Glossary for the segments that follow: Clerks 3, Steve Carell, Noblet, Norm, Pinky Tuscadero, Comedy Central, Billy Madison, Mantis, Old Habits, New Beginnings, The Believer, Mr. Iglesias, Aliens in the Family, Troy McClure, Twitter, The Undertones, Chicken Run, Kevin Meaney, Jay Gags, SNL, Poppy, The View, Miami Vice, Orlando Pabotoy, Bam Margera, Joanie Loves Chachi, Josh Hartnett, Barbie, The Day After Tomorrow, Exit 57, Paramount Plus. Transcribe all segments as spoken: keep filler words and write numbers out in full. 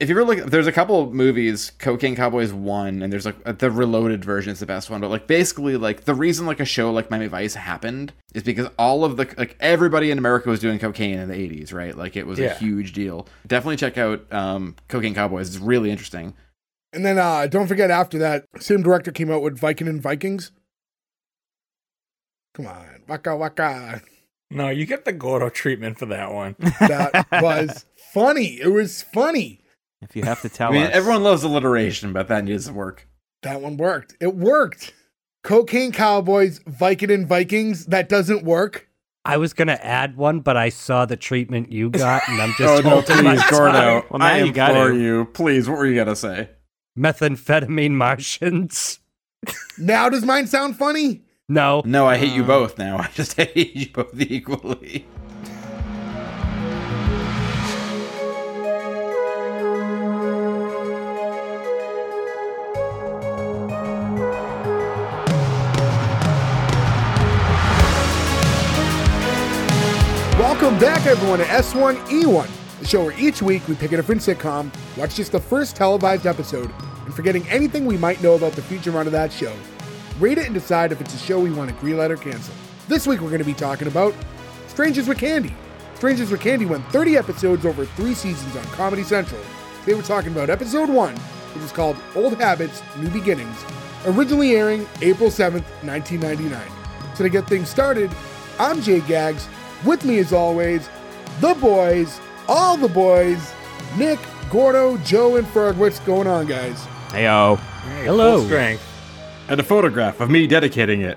If you ever look, there's a couple of movies, Cocaine Cowboys one, and there's like the Reloaded version is the best one. But like basically, like the reason like a show like Miami Vice happened is because all of the like everybody in America was doing cocaine in the eighties, right? Like it was yeah. a huge deal. Definitely check out um, Cocaine Cowboys. It's really interesting. And then uh, don't forget, after that, same director came out with Viking and Vikings. Come on, waka waka. No, you get the Gordo treatment for that one. That was funny. It was funny. If you have to tell I mean, us. Everyone loves alliteration, but that needs to work. That one worked. It worked. Cocaine Cowboys, Viking and Vikings, that doesn't work. I was going to add one, but I saw the treatment you got, and I'm just oh, holding no, please, my Gordo, well, I implore you. Please, what were you going to say? Methamphetamine Martians. Now does mine sound funny? No. No, I hate uh, you both now. I just hate you both equally. Welcome back, everyone, to S one E one, the show where each week we pick a different sitcom, watch just the first televised episode, and forgetting anything we might know about the future run of that show, rate it and decide if it's a show we want to greenlight or cancel. This week we're going to be talking about Strangers with Candy. Strangers with Candy went thirty episodes over three seasons on Comedy Central. Today we're talking about episode one, which is called Old Habits, New Beginnings, originally airing April seventh, nineteen ninety-nine. So to get things started, I'm Jay Gags. With me, as always, the boys, all the boys, Nick, Gordo, Joe, and Ferg. What's going on, guys? Hey-o. Hey, hello. Strength. And a photograph of me dedicating it.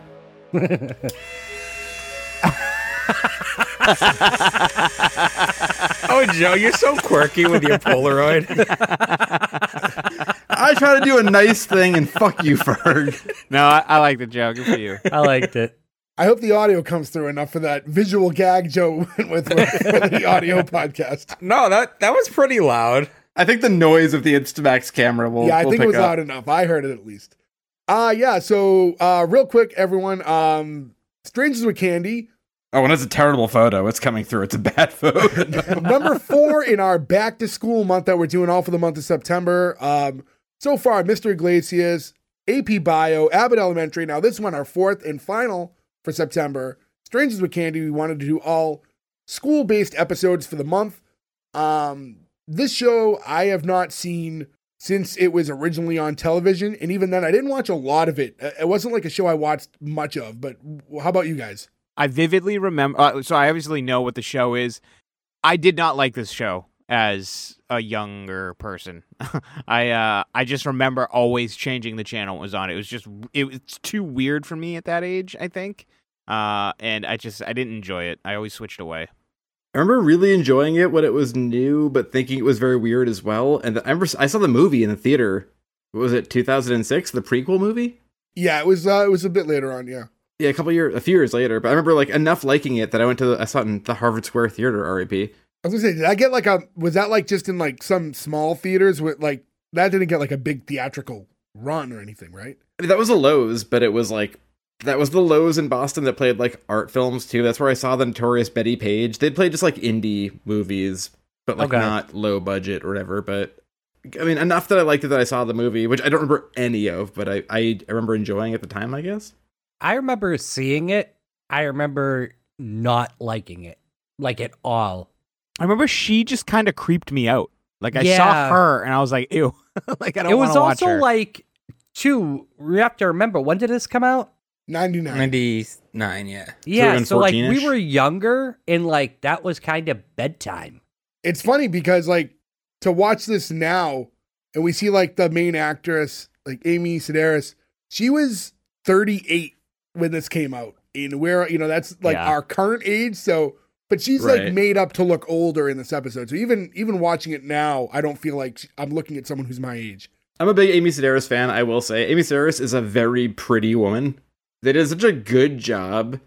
Oh, Joe, you're so quirky with your Polaroid. I try to do a nice thing, and fuck you, Ferg. No, I, I like the joke. Good for you. I liked it. I hope the audio comes through enough for that visual gag Joe went with for the audio podcast. No, that that was pretty loud. I think the noise of the Instamax camera will Yeah, I will think pick it was up. Loud enough. I heard it at least. Uh, yeah, so uh, real quick, everyone. Um, Strangers with Candy. Oh, and that's a terrible photo. It's coming through. It's a bad photo. Number four in our back-to-school month that we're doing all for the month of September. Um, so far, Mister Iglesias, A P Bio, Abbott Elementary. Now this one, our fourth and final for September, Strangers with Candy. We wanted to do all school-based episodes for the month. Um, this show I have not seen since it was originally on television, and even then I didn't watch a lot of it. It wasn't like a show I watched much of, but how about you guys? I vividly remember, uh, so I obviously know what the show is. I did not like this show as a younger person. I uh, I just remember always changing the channel it was on. It was just, it was too weird for me at that age, I think. Uh, and I just, I didn't enjoy it. I always switched away. I remember really enjoying it when it was new, but thinking it was very weird as well. And the, I remember, I saw the movie in the theater. What was it, two thousand six, the prequel movie? Yeah, it was uh, it was a bit later on, yeah. Yeah, a couple years, a few years later. But I remember like enough liking it that I went to, the, I saw it in the Harvard Square Theater, R I P. I was gonna say, did I get like a, was that like just in like some small theaters with like, that didn't get like a big theatrical run or anything, right? I mean, that was a Lowe's, but it was like, that was the Lowe's in Boston that played like art films too. That's where I saw the Notorious Betty Page. They'd play just like indie movies, but like okay. not low budget or whatever. But I mean, enough that I liked it that I saw the movie, which I don't remember any of, but I, I remember enjoying at the time, I guess. I remember seeing it. I remember not liking it, like at all. I remember she just kind of creeped me out. Like I yeah. saw her and I was like, ew. Like I don't want to watch her. It was also like, too, we have to remember, when did this come out? ninety-nine. ninety-nine, yeah. Yeah, so, so like -ish. We were younger and like that was kind of bedtime. It's funny because like to watch this now and we see like the main actress, like Amy Sedaris, she was thirty-eight when this came out. And we're, you know, that's like yeah. our current age, so but she's right. like made up to look older in this episode. So even even watching it now, I don't feel like I'm looking at someone who's my age. I'm a big Amy Sedaris fan, I will say. Amy Sedaris is a very pretty woman. They did such a good job.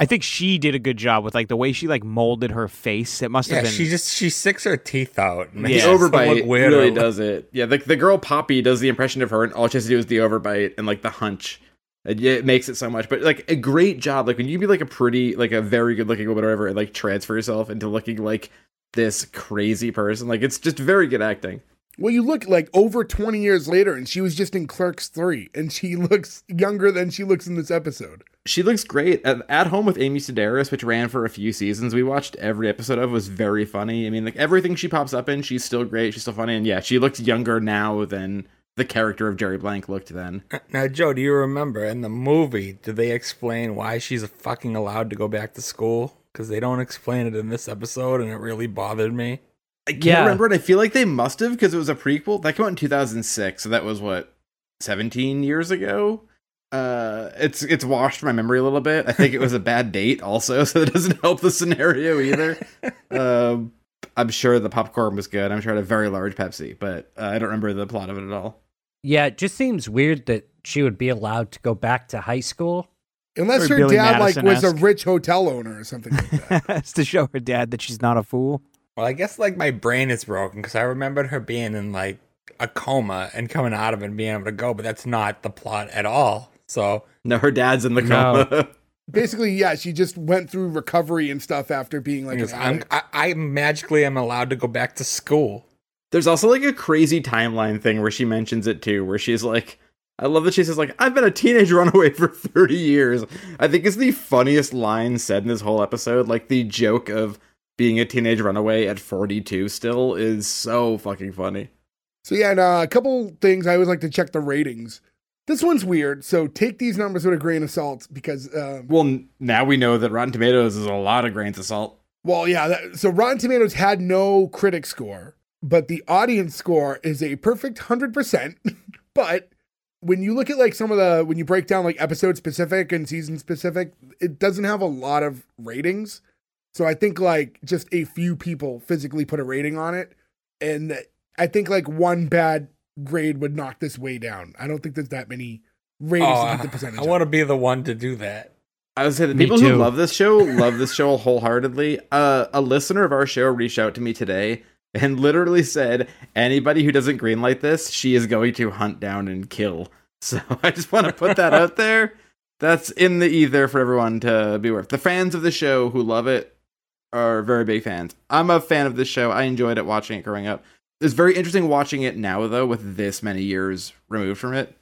I think she did a good job with like the way she like molded her face. It must have yeah, been. She just she sticks her teeth out. And yeah, the overbite really does it. Yeah, the the girl Poppy does the impression of her, and all she has to do is the overbite and like the hunch. It makes it so much, but like a great job. Like when you be like a pretty, like a very good looking woman or whatever, and like transfer yourself into looking like this crazy person. Like it's just very good acting. Well, you look like over twenty years later, and she was just in Clerks three, and she looks younger than she looks in this episode. She looks great. At Home with Amy Sedaris, which ran for a few seasons, we watched every episode of, was very funny. I mean, like, everything she pops up in, she's still great, she's still funny, and yeah, she looks younger now than the character of Jerri Blank looked then. Now, Joe, do you remember, in the movie, did they explain why she's fucking allowed to go back to school? Because they don't explain it in this episode, and it really bothered me. I can't yeah. remember it. I feel like they must have, because it was a prequel. That came out in two thousand six, so that was, what, seventeen years ago? Uh, it's it's washed my memory a little bit. I think it was a bad date also, so that doesn't help the scenario either. uh, I'm sure the popcorn was good. I'm sure I had a very large Pepsi, but uh, I don't remember the plot of it at all. Yeah, it just seems weird that she would be allowed to go back to high school. Unless her Billy dad Madison-esque. like was a rich hotel owner or something like that. It's to show her dad that she's not a fool. Well, I guess, like, my brain is broken, because I remembered her being in, like, a coma and coming out of it and being able to go, but that's not the plot at all. So no, her dad's in the coma. No. Basically, yeah, she just went through recovery and stuff after being, like, an addict. I'm, I, I magically am allowed to go back to school. There's also, like, a crazy timeline thing where she mentions it, too, where she's like, I love that she says, like, I've been a teenage runaway for thirty years. I think it's the funniest line said in this whole episode. Like, the joke of being a teenage runaway at forty-two still is so fucking funny. So yeah, and uh, a couple things. I always like to check the ratings. This one's weird, so take these numbers with a grain of salt, because... Um, well, now we know that Rotten Tomatoes is a lot of grains of salt. Well, yeah, that, so Rotten Tomatoes had no critic score, but the audience score is a perfect one hundred percent. But when you look at, like, some of the... When you break down, like, episode-specific and season-specific, it doesn't have a lot of ratings. So I think, like, just a few people physically put a rating on it. And I think, like, one bad grade would knock this way down. I don't think there's that many ratings oh, to get the percentage. I want to be the one to do that. I would say that people who love this show love this show wholeheartedly. Uh, a listener of our show reached out to me today and literally said, anybody who doesn't greenlight this, she is going to hunt down and kill. So I just want to put that out there. That's in the ether for everyone to be aware of. The fans of the show who love it are very big fans. I'm a fan of this show. I enjoyed it watching it growing up. It's very interesting watching it now, though, with this many years removed from it.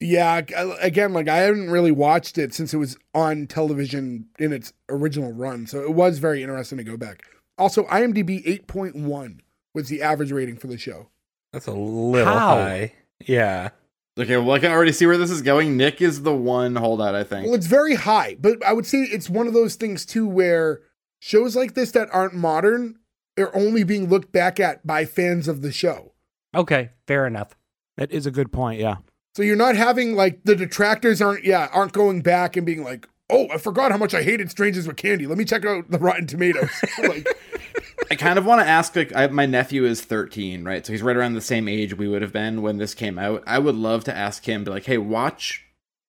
Yeah, again, like, I haven't really watched it since it was on television in its original run, so it was very interesting to go back. Also, IMDb eight point one was the average rating for the show. That's a little How? high. Yeah. Okay, well, I can already see where this is going. Nick is the one holdout, I think. Well, it's very high, but I would say it's one of those things, too, where shows like this that aren't modern are only being looked back at by fans of the show. Okay, fair enough. That is a good point, yeah. So you're not having, like, the detractors aren't, yeah, aren't going back and being like, oh, I forgot how much I hated Strangers with Candy. Let me check out the Rotten Tomatoes. Like, I kind of want to ask, like, I, my nephew is thirteen, right? So he's right around the same age we would have been when this came out. I would love to ask him, be like, hey, watch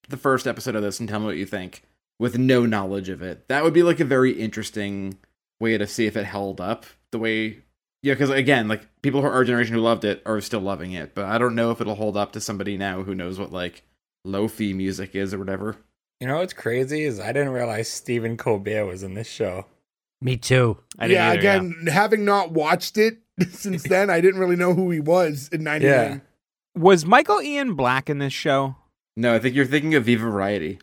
the first episode of this and tell me what you think, with no knowledge of it. That would be, like, a very interesting way to see if it held up the way... Yeah, because, again, like, people who are our generation who loved it are still loving it, but I don't know if it'll hold up to somebody now who knows what, like, lo-fi music is or whatever. You know what's crazy is I didn't realize Stephen Colbert was in this show. Me too. I didn't yeah, either, again, yeah. having not watched it since then, I didn't really know who he was in ninety-nine. Yeah. Was Michael Ian Black in this show? No, I think you're thinking of Viva Variety.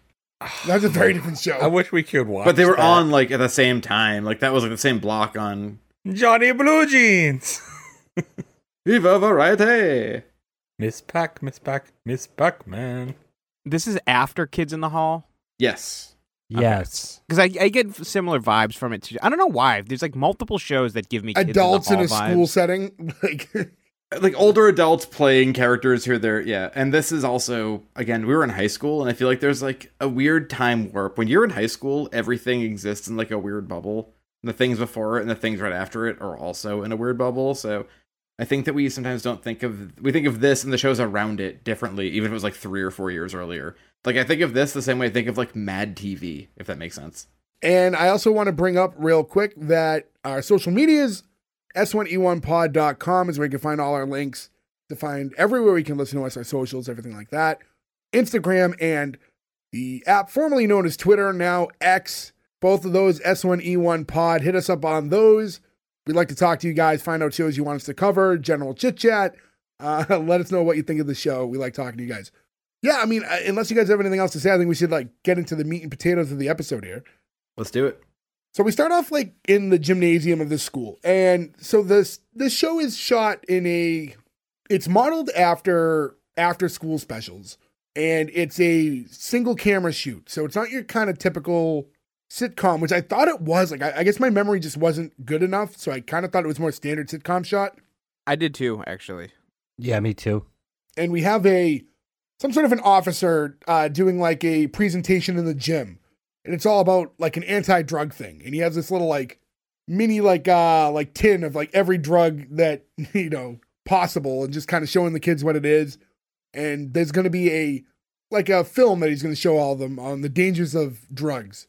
That's a very different show. I wish we could watch. But they were that. on, like, at the same time. Like, that was, like, the same block on Johnny Blue Jeans. Viva Variety. Miss Pac, Miss Pac, Miss Pac-Man. This is after Kids in the Hall? Yes. Yes. Because okay. I, I get similar vibes from it, too. I don't know why. There's, like, multiple shows that give me Kids Adults in the Hall Adults in a vibes. School setting. Like... Like, older adults playing characters who are there, yeah. And this is also, again, we were in high school, and I feel like there's, like, a weird time warp. When you're in high school, everything exists in, like, a weird bubble. And the things before it and the things right after it are also in a weird bubble, so I think that we sometimes don't think of... We think of this and the shows around it differently, even if it was, like, three or four years earlier. Like, I think of this the same way I think of, like, Mad T V, if that makes sense. And I also want to bring up real quick that our social medias... S one E one pod dot com is where you can find all our links to find everywhere we can listen to us, our socials, everything like that. Instagram and the app formerly known as Twitter, now X. Both of those, S one E one pod. Hit us up on those. We'd like to talk to you guys, find out shows you want us to cover, general chit-chat. Uh, let us know what you think of the show. We like talking to you guys. Yeah, I mean, unless you guys have anything else to say, I think we should like get into the meat and potatoes of the episode here. Let's do it. So we start off like in the gymnasium of this school. And so this this show is shot in a it's modeled after after school specials, and it's a single camera shoot. So it's not your kind of typical sitcom, which I thought it was. Like I, I guess my memory just wasn't good enough, so I kind of thought it was more standard sitcom shot. I did too, actually. Yeah, me too. And we have a some sort of an officer uh, doing like a presentation in the gym. And it's all about like an anti-drug thing. And he has this little like mini like uh like tin of like every drug that, you know, possible, and just kind of showing the kids what it is. And there's going to be a like a film that he's going to show all of them on the dangers of drugs.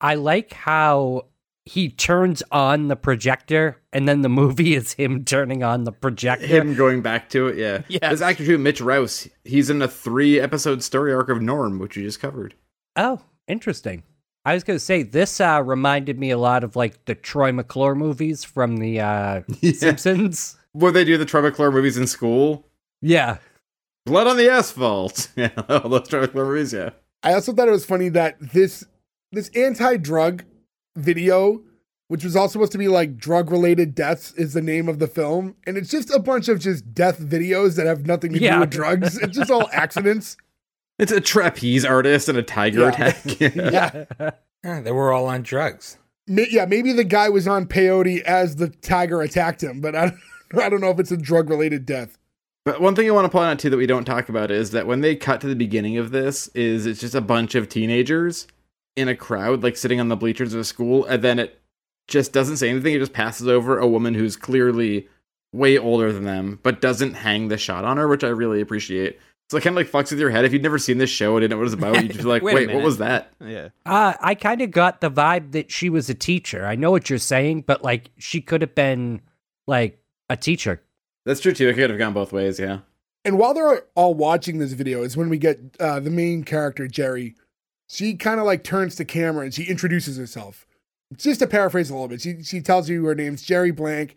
I like how he turns on the projector, and then the movie is him turning on the projector. Him going back to it, yeah. yeah. There's actor too, Mitch Rouse. He's in a three-episode story arc of Norm, which we just covered. Oh, interesting. I was going to say, this uh, reminded me a lot of, like, the Troy McClure movies from the uh, yeah. Simpsons. Where they do the Troy McClure movies in school? Yeah. Blood on the Asphalt. Yeah, all those Troy McClure movies, yeah. I also thought it was funny that this this anti-drug video, which was all supposed to be like drug-related deaths, is the name of the film, and it's just a bunch of just death videos that have nothing to yeah. do with drugs. It's just all accidents. It's a trapeze artist and a tiger yeah. attack. Yeah. yeah. yeah, they were all on drugs. Yeah, maybe the guy was on peyote as the tiger attacked him, but I don't, I don't know if it's a drug-related death. But one thing I want to point out too that we don't talk about is that when they cut to the beginning of this, is it's just a bunch of teenagers in a crowd, like sitting on the bleachers of a school, and then it just doesn't say anything. It just passes over a woman who's clearly way older than them, but doesn't hang the shot on her, which I really appreciate. So it kind of like fucks with your head. If you'd never seen this show and didn't know what it was about, you'd be like, wait, wait what was that? Yeah. Uh, I kind of got the vibe that she was a teacher. I know what you're saying, but like she could have been like a teacher. That's true too. It could have gone both ways. Yeah. And while they're all watching this video is when we get uh, the main character, Jerri. She kind of like turns to camera and she introduces herself. Just to paraphrase a little bit, she she tells you her name's Jerri Blank.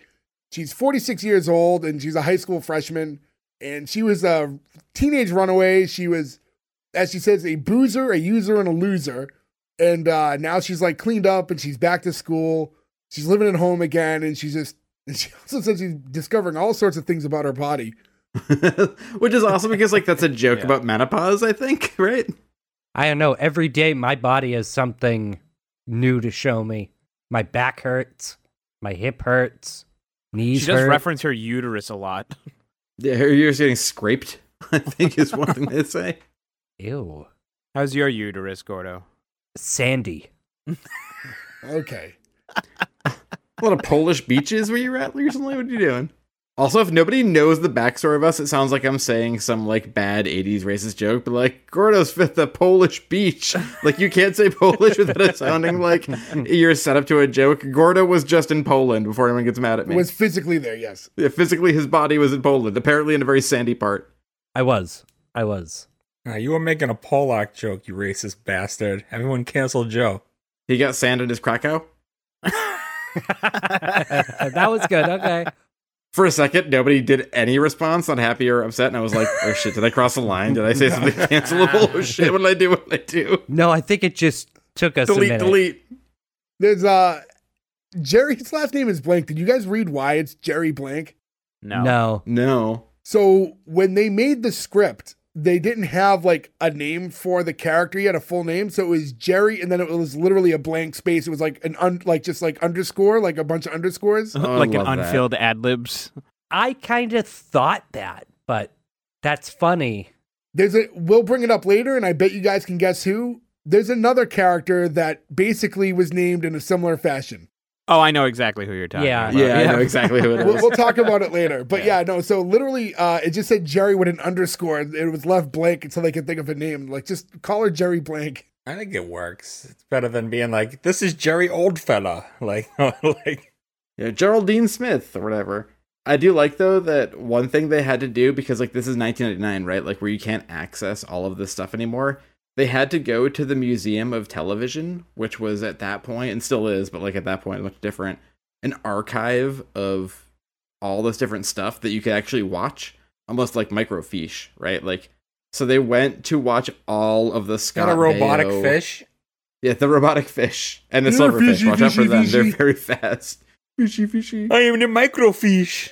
She's forty-six years old and she's a high school freshman. And she was a teenage runaway. She was, as she says, a boozer, a user, and a loser. And uh, now she's like cleaned up and she's back to school. She's living at home again. And she's just, and she also says she's discovering all sorts of things about her body. Which is awesome because like that's a joke yeah. about menopause, I think, right? I don't know. Every day my body has something new to show me. My back hurts. My hip hurts. Knees hurt. She does hurt. Reference her uterus a lot. Yeah, her uterus getting scraped, I think is one thing they say. Ew. How's your uterus, Gordo? Sandy. Okay. A lot of Polish beaches were you at recently? What are you doing? Also, if nobody knows the backstory of us, it sounds like I'm saying some, like, bad eighties racist joke, but, like, Gordo's fifth a Polish beach. Like, you can't say Polish without it sounding like you're set up to a joke. Gordo was just in Poland before anyone gets mad at me. Was physically there, yes. Yeah, physically his body was in Poland, apparently in a very sandy part. I was. I was. Uh, you were making a Polak joke, you racist bastard. Everyone canceled Joe. He got sand in his Krakow? That was good, okay. For a second, nobody did any response, not happy or upset, and I was like, oh shit, did I cross the line? Did I say something cancelable? Oh shit, what did I do? What did I do? No, I think it just took us delete, a minute. Delete, delete. There's, uh, Jerry's last name is Blank. Did you guys read why it's Jerri Blank? No. No. No. So when they made the script, they didn't have, like, a name for the character. He had a full name, so it was Jerri, and then it was literally a blank space. It was like an un- like just like underscore, like a bunch of underscores. Oh, like an unfilled that. Ad-libs. I kind of thought that, but that's funny. There's a We'll bring it up later, and I bet you guys can guess who. There's another character that basically was named in a similar fashion. Oh, I know exactly who you're talking yeah. about. Yeah, yeah, I know exactly who it is. We'll, we'll talk about it later. But yeah, yeah no, so literally, uh, it just said Jerri with an underscore. It was left blank until they could think of a name. Like, just call her Jerri Blank. I think it works. It's better than being like, this is Jerry Oldfella. Like, like, yeah, Geraldine Smith or whatever. I do like, though, that one thing they had to do, because, like, this is nineteen ninety-nine, right? Like, where you can't access all of this stuff anymore. They had to go to the Museum of Television, which was at that point, and still is, but like at that point, much different, an archive of all this different stuff that you could actually watch. almost like microfiche, right? Like, so they went to watch all of the Scott Mayo. Got a robotic Mayo. fish? Yeah, the robotic fish. And the You're silverfish. Fishy, Watch fishy, out for fishy. them. They're very fast. Fishy, fishy. I am the microfiche.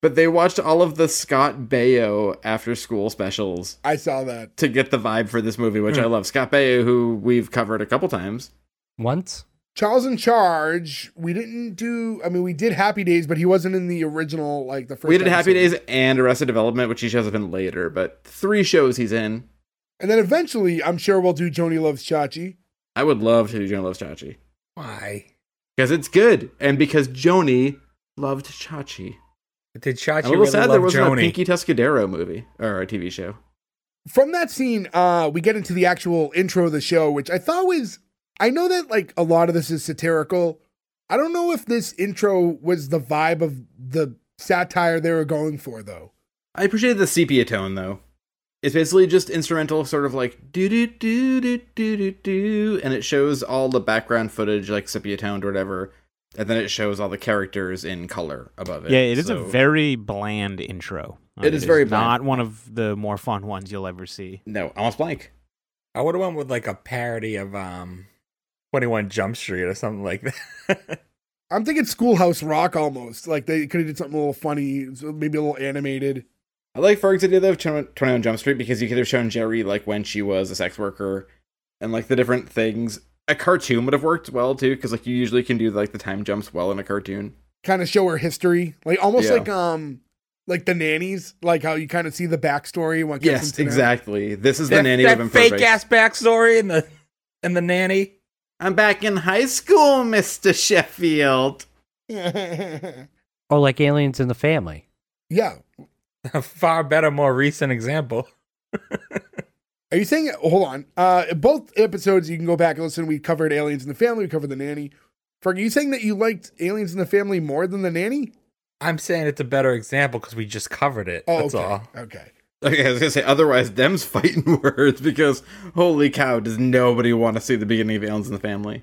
But they watched all of the Scott Baio after school specials. I saw that. To get the vibe for this movie, which mm. I love. Scott Baio, who we've covered a couple times. Once? Charles in Charge, we didn't do, I mean, we did Happy Days, but he wasn't in the original, like, the first We did episode. Happy Days and Arrested Development, which he shows up in later, but three shows he's in. And then eventually, I'm sure we'll do Joanie Loves Chachi. I would love to do Joanie Loves Chachi. Why? Because it's good, and because Joanie loved Chachi. Did Chachi I'm a little really sad there wasn't Joanie. a Pinky Tuscadero movie or a T V show. From that scene, uh, we get into the actual intro of the show, which I thought was, I know that like a lot of this is satirical. I don't know if this intro was the vibe of the satire they were going for, though. I appreciate the sepia tone, though. It's basically just instrumental, sort of like do do do do do do do, and it shows all the background footage, like sepia toned or whatever. And then it shows all the characters in color above it. Yeah, it is so. a very bland intro. It, it is, is very bland. Not one of the more fun ones you'll ever see. No, almost blank. I would have went with like a parody of um, twenty-one Jump Street or something like that. I'm thinking Schoolhouse Rock almost. Like they could have did something a little funny, maybe a little animated. I like Ferg's idea though of twenty-one Jump Street because you could have shown Jerri like when she was a sex worker and like the different things. A cartoon would have worked well too, because like you usually can do like the time jumps well in a cartoon. Kind of show her history, like almost yeah. like um, like the nannies, like how you kind of see the backstory. What yes, into exactly. That. This is that, the nanny that fake ass backstory and the and the nanny. I'm back in high school, Mister Sheffield. Or like Aliens in the Family. Yeah, a far better, more recent example. Are you saying, hold on, uh, both episodes, you can go back and listen, we covered Aliens in the Family, we covered The Nanny. Ferg, are you saying that you liked Aliens in the Family more than The Nanny? I'm saying it's a better example because we just covered it, oh, that's okay. all. Okay. Okay, I was going to say, otherwise, them's fighting words because, holy cow, does nobody want to see the beginning of Aliens in the Family.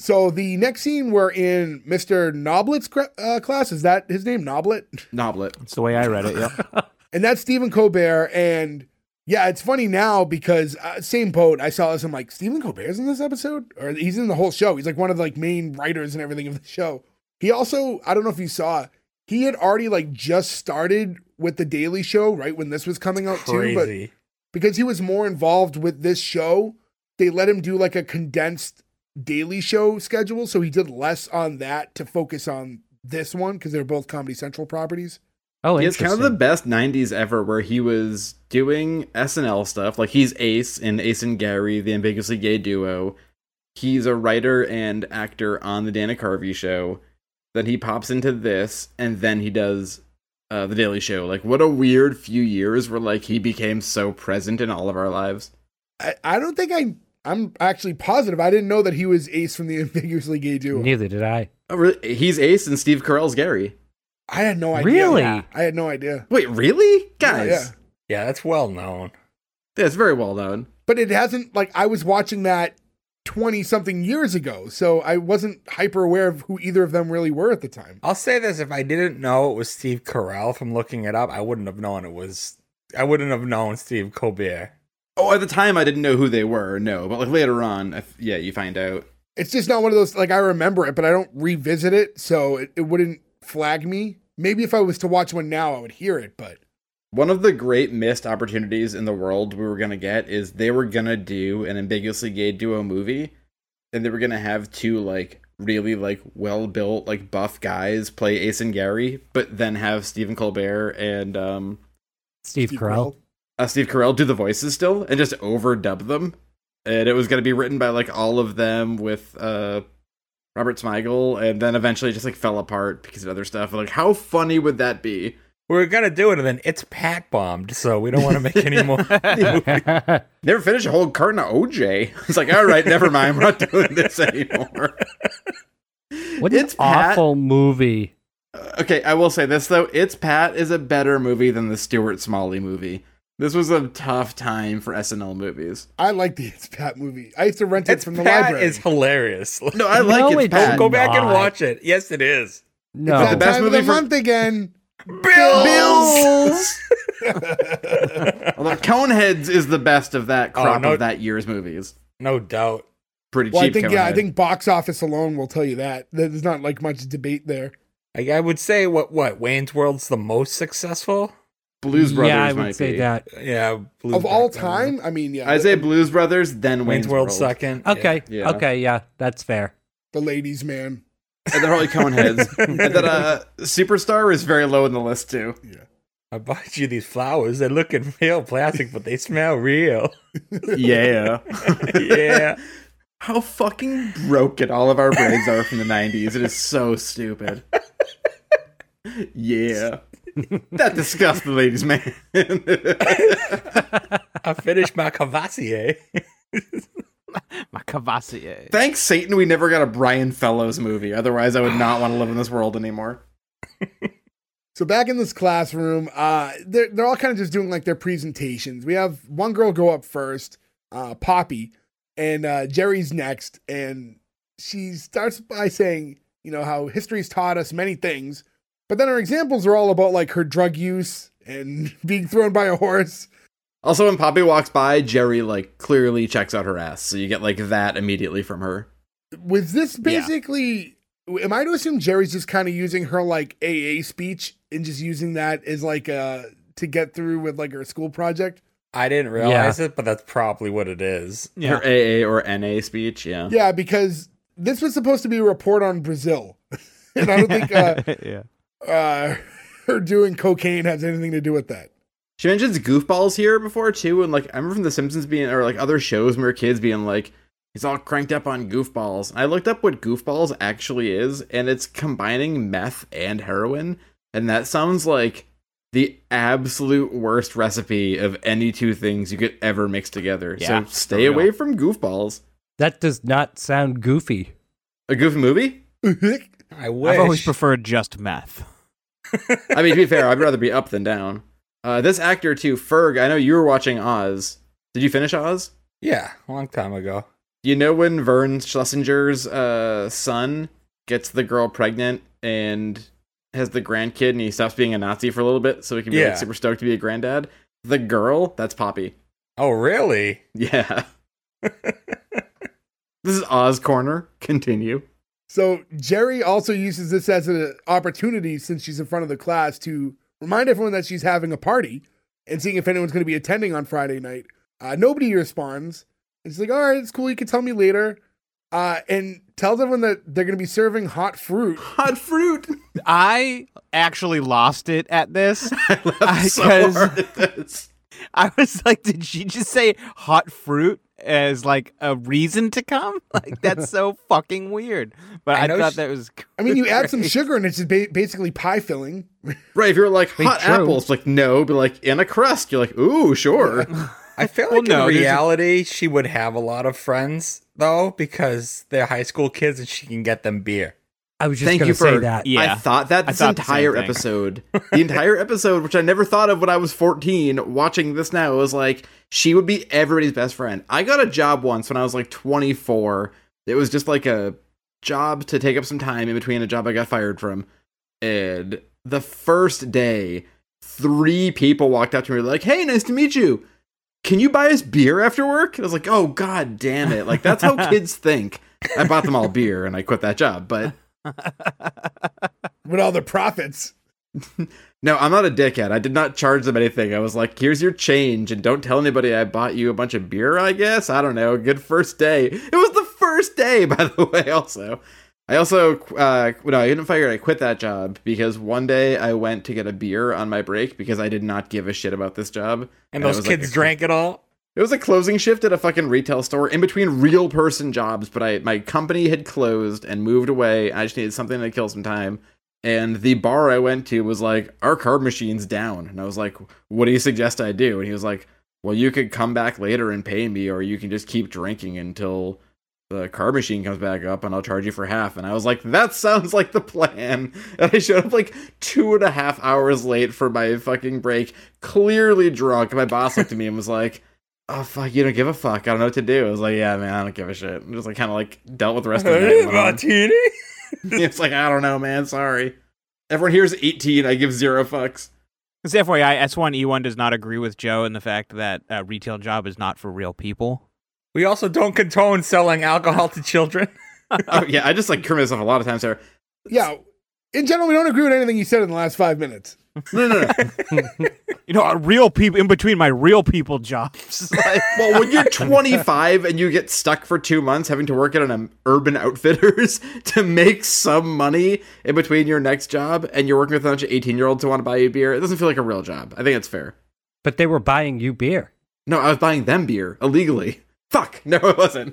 So the next scene, we're in Mister Noblet's uh, class, is that his name, Noblet? Noblet. That's the way I read it, yeah. And that's Stephen Colbert, and... Yeah, it's funny now because uh, same boat. I saw this. I'm like, Stephen Colbert's in this episode, or he's in the whole show. He's like one of the like main writers and everything of the show. He also, I don't know if you saw, he had already like just started with The Daily Show right when this was coming out Crazy. too. But because he was more involved with this show, they let him do like a condensed Daily Show schedule, so he did less on that to focus on this one because they're both Comedy Central properties. Oh, it's kind of the best nineties ever where he was doing S N L stuff. Like he's Ace in Ace and Gary, the ambiguously gay duo. He's a writer and actor on the Dana Carvey show. Then he pops into this and then he does uh, The Daily Show. Like what a weird few years where like he became so present in all of our lives. I, I don't think I I'm actually positive. I didn't know that he was Ace from the ambiguously gay duo. Neither did I. Oh, really? He's Ace and Steve Carell's Gary. I had no idea. Really? I had no idea. Wait, really? Guys. Yeah, yeah. yeah, that's well known. Yeah, it's very well known. But it hasn't, like, I was watching that twenty-something years ago, so I wasn't hyper aware of who either of them really were at the time. I'll say this, if I didn't know it was Steve Carell from looking it up, I wouldn't have known it was, I wouldn't have known Steve Colbert. Oh, at the time, I didn't know who they were, no. But, like, later on, if, yeah, you find out. It's just not one of those, like, I remember it, but I don't revisit it, so it, it wouldn't flag me. Maybe if I was to watch one now, I would hear it, but... One of the great missed opportunities in the world we were going to get is they were going to do an ambiguously gay duo movie, and they were going to have two, like, really, like, well-built, like, buff guys play Ace and Gary, but then have Stephen Colbert and, um... Steve, Steve Carell. Uh, Steve Carell do the voices still, and just overdub them. And it was going to be written by, like, all of them with, uh... Robert Smigel, and then eventually just like fell apart because of other stuff. Like, how funny would that be? We were gonna do it, and then it's pat bombed, so we don't want to make any more. Never finished a whole carton of O J. It's like, all right, never mind. We're not doing this anymore. What an awful movie. Uh, okay, I will say this though: It's Pat is a better movie than the Stuart Smalley movie. This was a tough time for S N L movies. I like the It's Pat movie. I used to rent it it's from the Pat library. It's Pat is hilarious. No, I like no, It's it Pat. Go back not. and watch it. Yes, it is. No. It's the best time movie of the for... month again. Bills! Bills! Although Coneheads is the best of that crop oh, no, of that year's movies. No doubt. Pretty well, cheap I think, Conehead. Yeah, I think box office alone will tell you that. There's not like much debate there. I, I would say, what, what, Wayne's World's the most successful? Blues Brothers yeah, I would might say be. That. Yeah, Blues of all time, then. I mean, yeah. I say Blues Brothers, then Wayne's, Wayne's World second. Okay, yeah. okay, yeah, that's fair. The Ladies' Man. And they're probably Coneheads. And then uh, Superstar is very low in the list, too. Yeah. I bought you these flowers. They're looking real plastic, but they smell real. Yeah. Yeah. How fucking broken all of our brains are from the nineties. It is so stupid. Yeah. That disgusts the Ladies' Man. I finished my Cavassier. My Cavassier. Thanks, Satan, we never got a Brian Fellows movie. Otherwise, I would not want to live in this world anymore. So back in this classroom, uh, they're, they're all kind of just doing like their presentations. We have one girl go up first, uh, Poppy, and uh, Jerry's next. And she starts by saying, you know, how history's taught us many things. But then her examples are all about like her drug use and being thrown by a horse. Also, when Poppy walks by, Jerry, like, clearly checks out her ass. So you get, like, that immediately from her. Was this basically... Yeah. Am I to assume Jerry's just kind of using her, like, A A speech and just using that as, like, uh, to get through with, like, her school project? I didn't realize yeah. it, but that's probably what it is. Yeah. Her A A or N A speech, yeah. Yeah, because this was supposed to be a report on Brazil. And I don't think uh, yeah. uh, her doing cocaine has anything to do with that. She mentions goofballs here before, too, and, like, I remember from The Simpsons being, or, like, other shows when we were kids being, like, he's all cranked up on goofballs. And I looked up what goofballs actually is, and it's combining meth and heroin, and that sounds like the absolute worst recipe of any two things you could ever mix together. Yeah, so stay away real. from goofballs. That does not sound goofy. A goofy movie? I wish. I've always preferred just meth. I mean, to be fair, I'd rather be up than down. Uh, this actor, too, Ferg, I know you were watching Oz. Did you finish Oz? Yeah, a long time ago. You know when Vern Schlesinger's uh, son gets the girl pregnant and has the grandkid and he stops being a Nazi for a little bit so he can be yeah. like, super stoked to be a granddad? The girl? That's Poppy. Oh, really? Yeah. This is Oz Corner. Continue. So Jerry also uses this as an opportunity, since she's in front of the class, to remind everyone that she's having a party and seeing if anyone's going to be attending on Friday night. Uh, nobody responds. And she's like, all right, it's cool. You can tell me later. Uh, and tells everyone that they're going to be serving hot fruit. Hot fruit. I actually lost it at this. I laughed so hard at this. I was like, did she just say hot fruit as like a reason to come? Like, that's so fucking weird. But I, I thought she, that was crazy. I mean, you add some sugar and it's just ba- basically pie filling. Right. If you're like hot True. apples, like, no, but like in a crust, you're like, ooh, sure. I feel like well, no, in reality, a- she would have a lot of friends, though, because they're high school kids and she can get them beer. I was just going to say that. Yeah. I thought that this thought entire the episode, the entire episode, which I never thought of when I was fourteen, watching this now, it was like, she would be everybody's best friend. I got a job once when I was like twenty-four. It was just like a job to take up some time in between a job I got fired from. And the first day, three people walked up to me like, hey, nice to meet you. Can you buy us beer after work? And I was like, oh, God damn it. Like, that's how kids think. I bought them all beer and I quit that job, but... with all the profits. No, I'm not a dickhead. I did not charge them anything. I was like, here's your change, and don't tell anybody I bought you a bunch of beer, I guess. I don't know. Good first day. It was the first day, by the way, also. I also, uh, no, I didn't fire it. I quit that job because one day I went to get a beer on my break because I did not give a shit about this job. And, and those kids like, drank it all? It was a closing shift at a fucking retail store in between real person jobs, but I my company had closed and moved away. I just needed something to kill some time. And the bar I went to was like, our card machine's down. And I was like, what do you suggest I do? And he was like, well, you could come back later and pay me, or you can just keep drinking until the card machine comes back up and I'll charge you for half. And I was like, that sounds like the plan. And I showed up like two and a half hours late for my fucking break, clearly drunk. And my boss looked at me and was like, oh, fuck, you don't give a fuck. I don't know what to do. I was like, yeah, man, I don't give a shit. I'm just like, kind of like dealt with the rest of the night. Martini? It's like, I don't know, man. Sorry. Everyone here is eighteen. I give zero fucks. Because F Y I, S one E one does not agree with Joe in the fact that a retail job is not for real people. We also don't condone selling alcohol to children. Oh, yeah, I just like Kermit stuff a lot of times there. Yeah, in general, we don't agree with anything you said in the last five minutes. No, no, no. You know, real people in between my real people jobs. Like, well, when you're twenty-five and you get stuck for two months having to work at an Urban Outfitters to make some money in between your next job, and you're working with a bunch of eighteen-year-olds who want to buy you beer, it doesn't feel like a real job. I think it's fair. But they were buying you beer. No, I was buying them beer illegally. Fuck. No, it wasn't.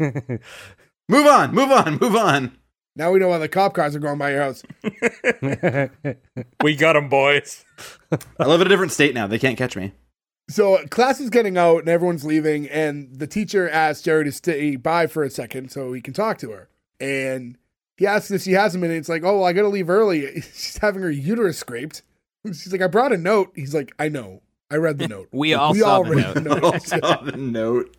Move on. Move on. Move on. Now we know why the cop cars are going by your house. We got them, boys. I live in a different state now. They can't catch me. So class is getting out and everyone's leaving. And the teacher asks Jerry to stay by for a second so he can talk to her. And he asks if she has a minute. It's like, oh, well, I got to leave early. She's having her uterus scraped. She's like, I brought a note. He's like, I know. I read the note. we all we saw all the, read note. the note. We all saw the note.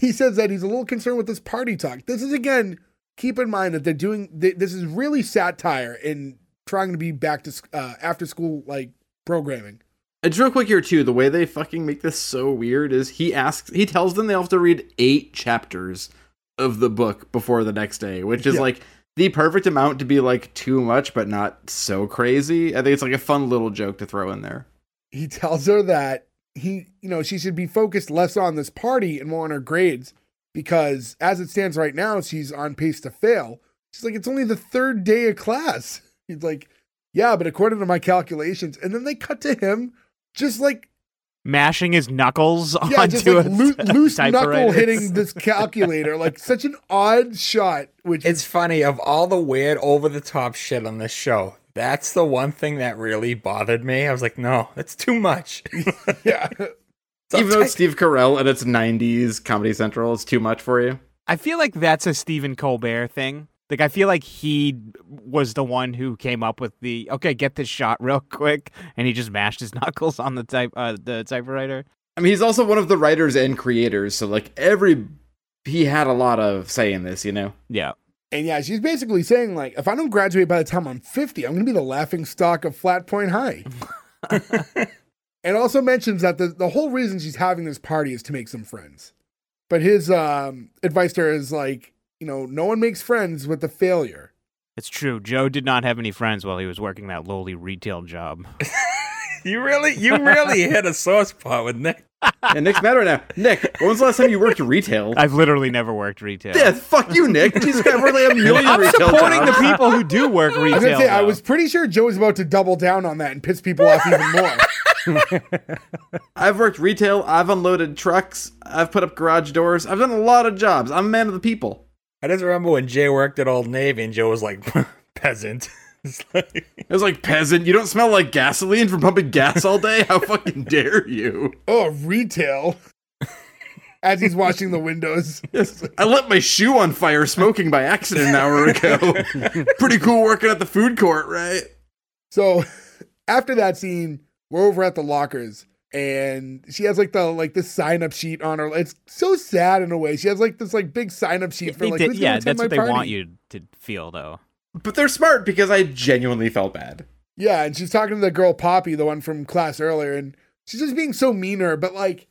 He says that he's a little concerned with this party talk. This is, again... Keep in mind that they're doing th- this is really satire and trying to be back to uh, after school like programming. It's real quick here too. The way they fucking make this so weird is he asks, he tells them they have to read eight chapters of the book before the next day, which is yeah. like the perfect amount to be like too much, but not so crazy. I think it's like a fun little joke to throw in there. He tells her that he, you know, she should be focused less on this party and more on her grades. Because as it stands right now, she's on pace to fail. She's like, it's only the third day of class. He's like, yeah, but according to my calculations. And then they cut to him just like... mashing his knuckles yeah, onto just like a loo- loose knuckle hitting this calculator. Like such an odd shot. Which It's is- funny, of all the weird over-the-top shit on this show, that's the one thing that really bothered me. I was like, no, that's too much. Yeah. So Even though it's Steve Carell and it's nineties Comedy Central, it's too much for you. I feel like that's a Stephen Colbert thing. Like, I feel like he was the one who came up with the, okay, get this shot real quick. And he just mashed his knuckles on the type uh, the typewriter. I mean, he's also one of the writers and creators. So, like, every, he had a lot of say in this, you know? Yeah. And yeah, she's basically saying, like, if I don't graduate by the time I'm fifty, I'm going to be the laughing stock of Flat Point High. And also mentions that the, the whole reason she's having this party is to make some friends. But his um, advice to her is like, you know, no one makes friends with the failure. It's true. Joe did not have any friends while he was working that lowly retail job. You really you really hit a sore spot with Nick. And Nick's mad right now. Nick, when was the last time you worked retail? I've literally never worked retail. Yeah, fuck you, Nick. Jesus Christ, really a million I'm retail supporting jobs. The people who do work retail. I was, gonna say, I was pretty sure Joe was about to double down on that and piss people off even more. I've worked retail, I've unloaded trucks, I've put up garage doors, I've done a lot of jobs. I'm a man of the people. I just remember when Jay worked at Old Navy and Joe was like, peasant. It's like, it was like, peasant, you don't smell like gasoline from pumping gas all day? How fucking dare you? Oh, retail. As he's washing the windows. Yes. I let my shoe on fire smoking by accident an hour ago. Pretty cool working at the food court, right? So, after that scene... we're over at the lockers, and she has like the like this sign up sheet on her. It's so sad in a way. She has like this like big sign up sheet for like. Did, yeah, that's what party. They want you to feel though. But they're smart because I genuinely felt bad. Yeah, and she's talking to the girl Poppy, the one from class earlier, and she's just being so mean to her. But like,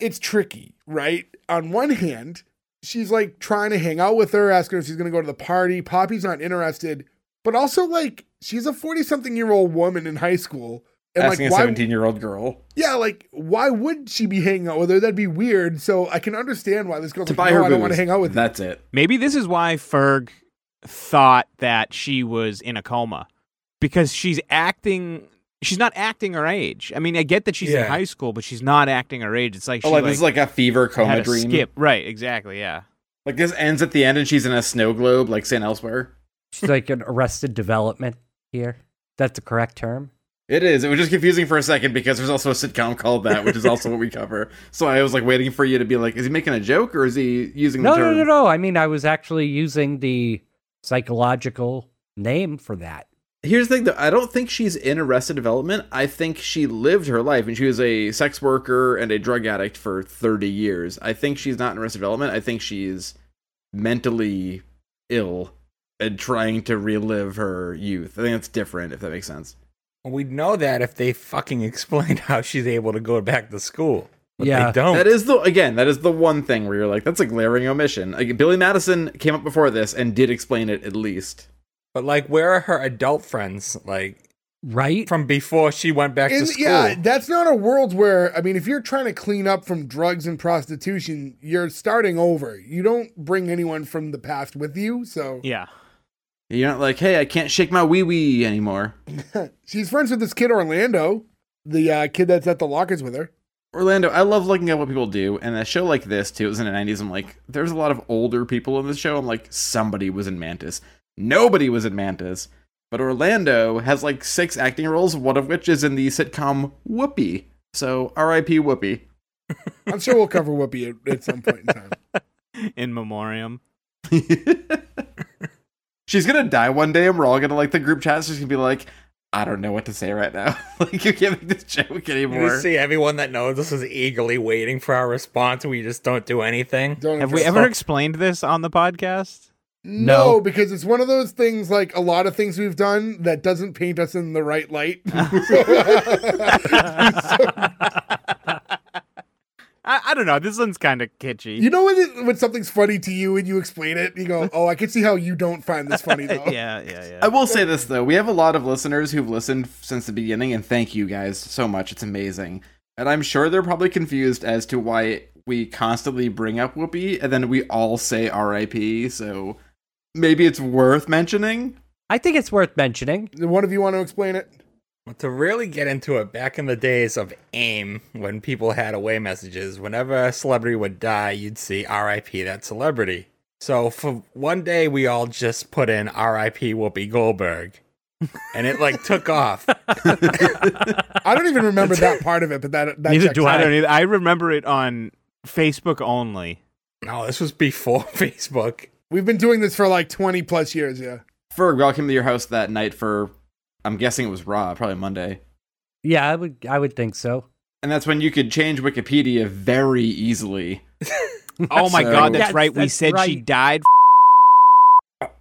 it's tricky, right? On one hand, she's like trying to hang out with her, asking her if she's gonna go to the party. Poppy's not interested, but also like she's a forty-something-year-old woman in high school. And asking like, why, a seventeen-year-old girl. Yeah, like, why would she be hanging out with her? That'd be weird. So I can understand why this girl's to like, buy no, her I don't want to hang out with That's you. It. Maybe this is why Ferg thought that she was in a coma. Because she's acting... She's not acting her age. I mean, I get that she's yeah. in high school, but she's not acting her age. It's like she oh, like, like this is like a fever coma a dream. Skip. Right, exactly, yeah. Like, this ends at the end and she's in a snow globe, like Saint Elsewhere. She's like an Arrested Development here. That's the correct term. It is. It was just confusing for a second because there's also a sitcom called that, which is also what we cover. So I was like waiting for you to be like, is he making a joke or is he using no, the term? No, no, no, no. I mean, I was actually using the psychological name for that. Here's the thing, though. I don't think she's in Arrested Development. I think she lived her life, and she was a sex worker and a drug addict for thirty years. I think she's not in Arrested Development. I think she's mentally ill and trying to relive her youth. I think that's different, if that makes sense. We'd know that if they fucking explained how she's able to go back to school. But yeah, they don't. That is the again, that is the one thing where you're like, that's a glaring omission. Like, Billy Madison came up before this and did explain it at least. But like, where are her adult friends? Like, right from before she went back and, to school. Yeah, that's not a world where, I mean, if you're trying to clean up from drugs and prostitution, you're starting over. You don't bring anyone from the past with you. So yeah, you're not like, hey, I can't shake my wee wee anymore. She's friends with this kid Orlando, the uh, kid that's at the lockers with her. Orlando, I love looking at what people do, and a show like this too. It was in the nineties. I'm like, there's a lot of older people in this show. I'm like, somebody was in Mantis. Nobody was in Mantis. But Orlando has like six acting roles, one of which is in the sitcom Whoopi. So R I P Whoopi. I'm sure we'll cover Whoopi at, at some point in time. In memoriam. She's going to die one day, and we're all going to, like, the group chat. She's going to be like, I don't know what to say right now. Like, you can't make this joke anymore. You see everyone that knows this is eagerly waiting for our response. We just don't do anything. Don't Have we ever explained this on the podcast? No, no, because it's one of those things, like a lot of things we've done, that doesn't paint us in the right light. so, I, I don't know. This one's kind of kitschy. You know when, it, when something's funny to you and you explain it, you go, oh, I can see how you don't find this funny, though. yeah, yeah, yeah. I will say this, though. We have a lot of listeners who've listened since the beginning, and thank you guys so much. It's amazing. And I'm sure they're probably confused as to why we constantly bring up Whoopi, and then we all say R I P, so maybe it's worth mentioning? I think it's worth mentioning. One of you want to explain it? Well, to really get into it, back in the days of AIM, when people had away messages, whenever a celebrity would die, you'd see R I P that celebrity. So for one day, we all just put in R I P Whoopi Goldberg. And it like took off. I don't even remember that part of it, but that, that neither do I. I don't either. I remember it on Facebook only. No, this was before Facebook. We've been doing this for like twenty plus years. Yeah. Ferg, we all came to your house that night for, I'm guessing it was Raw, probably Monday. Yeah, I would. I would think so. And that's when you could change Wikipedia very easily. Oh my so, God, that's, that's right. That's we said right. She died.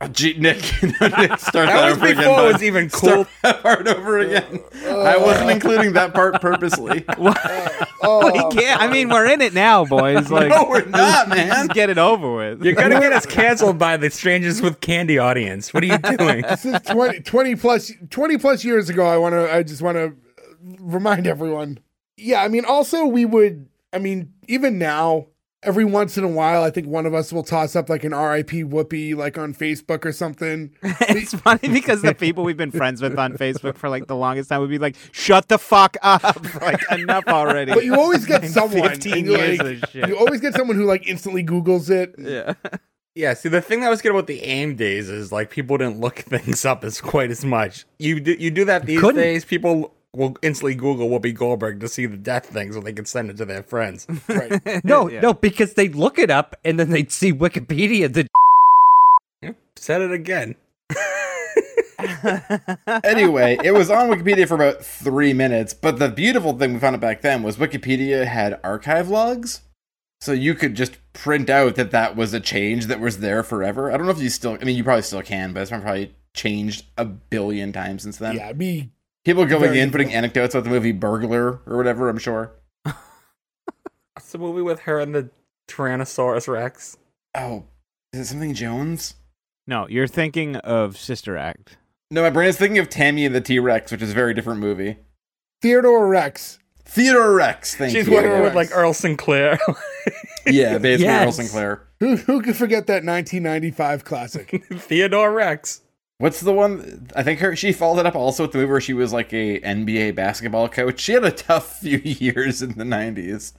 Uh, gee, Nick, start that, that was over before again, it was even cool. Start that part over again. Uh, I wasn't including that part purposely. Well, oh, we can't. I mean, we're in it now, boys. Like, no, we're not, man. Just get it over with. You're gonna get us canceled by the Strangers with Candy audience. What are you doing? This is twenty, twenty plus, twenty plus years ago. I want to. I just want to remind everyone. Yeah, I mean, also we would. I mean, even now. Every once in a while, I think one of us will toss up like an R I P Whoopi, like on Facebook or something. It's funny because the people we've been friends with on Facebook for like the longest time would be like, "Shut the fuck up! Like enough already." But you always get like, someone. fifteen years like, of shit. You always get someone who like instantly Googles it. Yeah. Yeah. See, the thing that was good about the AIM days is like people didn't look things up as quite as much. You do, you do that these Couldn't. days, people. Will instantly Google Whoopi Goldberg to see the death thing so they can send it to their friends. Right. no, yeah. no, because they'd look it up and then they'd see Wikipedia. The yep, said it again. Anyway, it was on Wikipedia for about three minutes, but the beautiful thing we found out back then was Wikipedia had archive logs, so you could just print out that that was a change that was there forever. I don't know if you still, I mean, you probably still can, but it's probably changed a billion times since then. Yeah, me. People going in, putting anecdotes about the movie Burglar or whatever, I'm sure. What's the movie with her and the Tyrannosaurus Rex? Oh, is it something Jones? No, you're thinking of Sister Act. No, my brain is thinking of Tammy and the T-Rex, which is a very different movie. Theodore Rex. Theodore Rex, thank you. She's working with, like, Earl Sinclair. Yeah, basically yes. Earl Sinclair. Who, who could forget that nineteen ninety-five classic? Theodore Rex. What's the one? I think her. She followed it up also with the movie where she was like a N B A basketball coach. She had a tough few years in the nineties,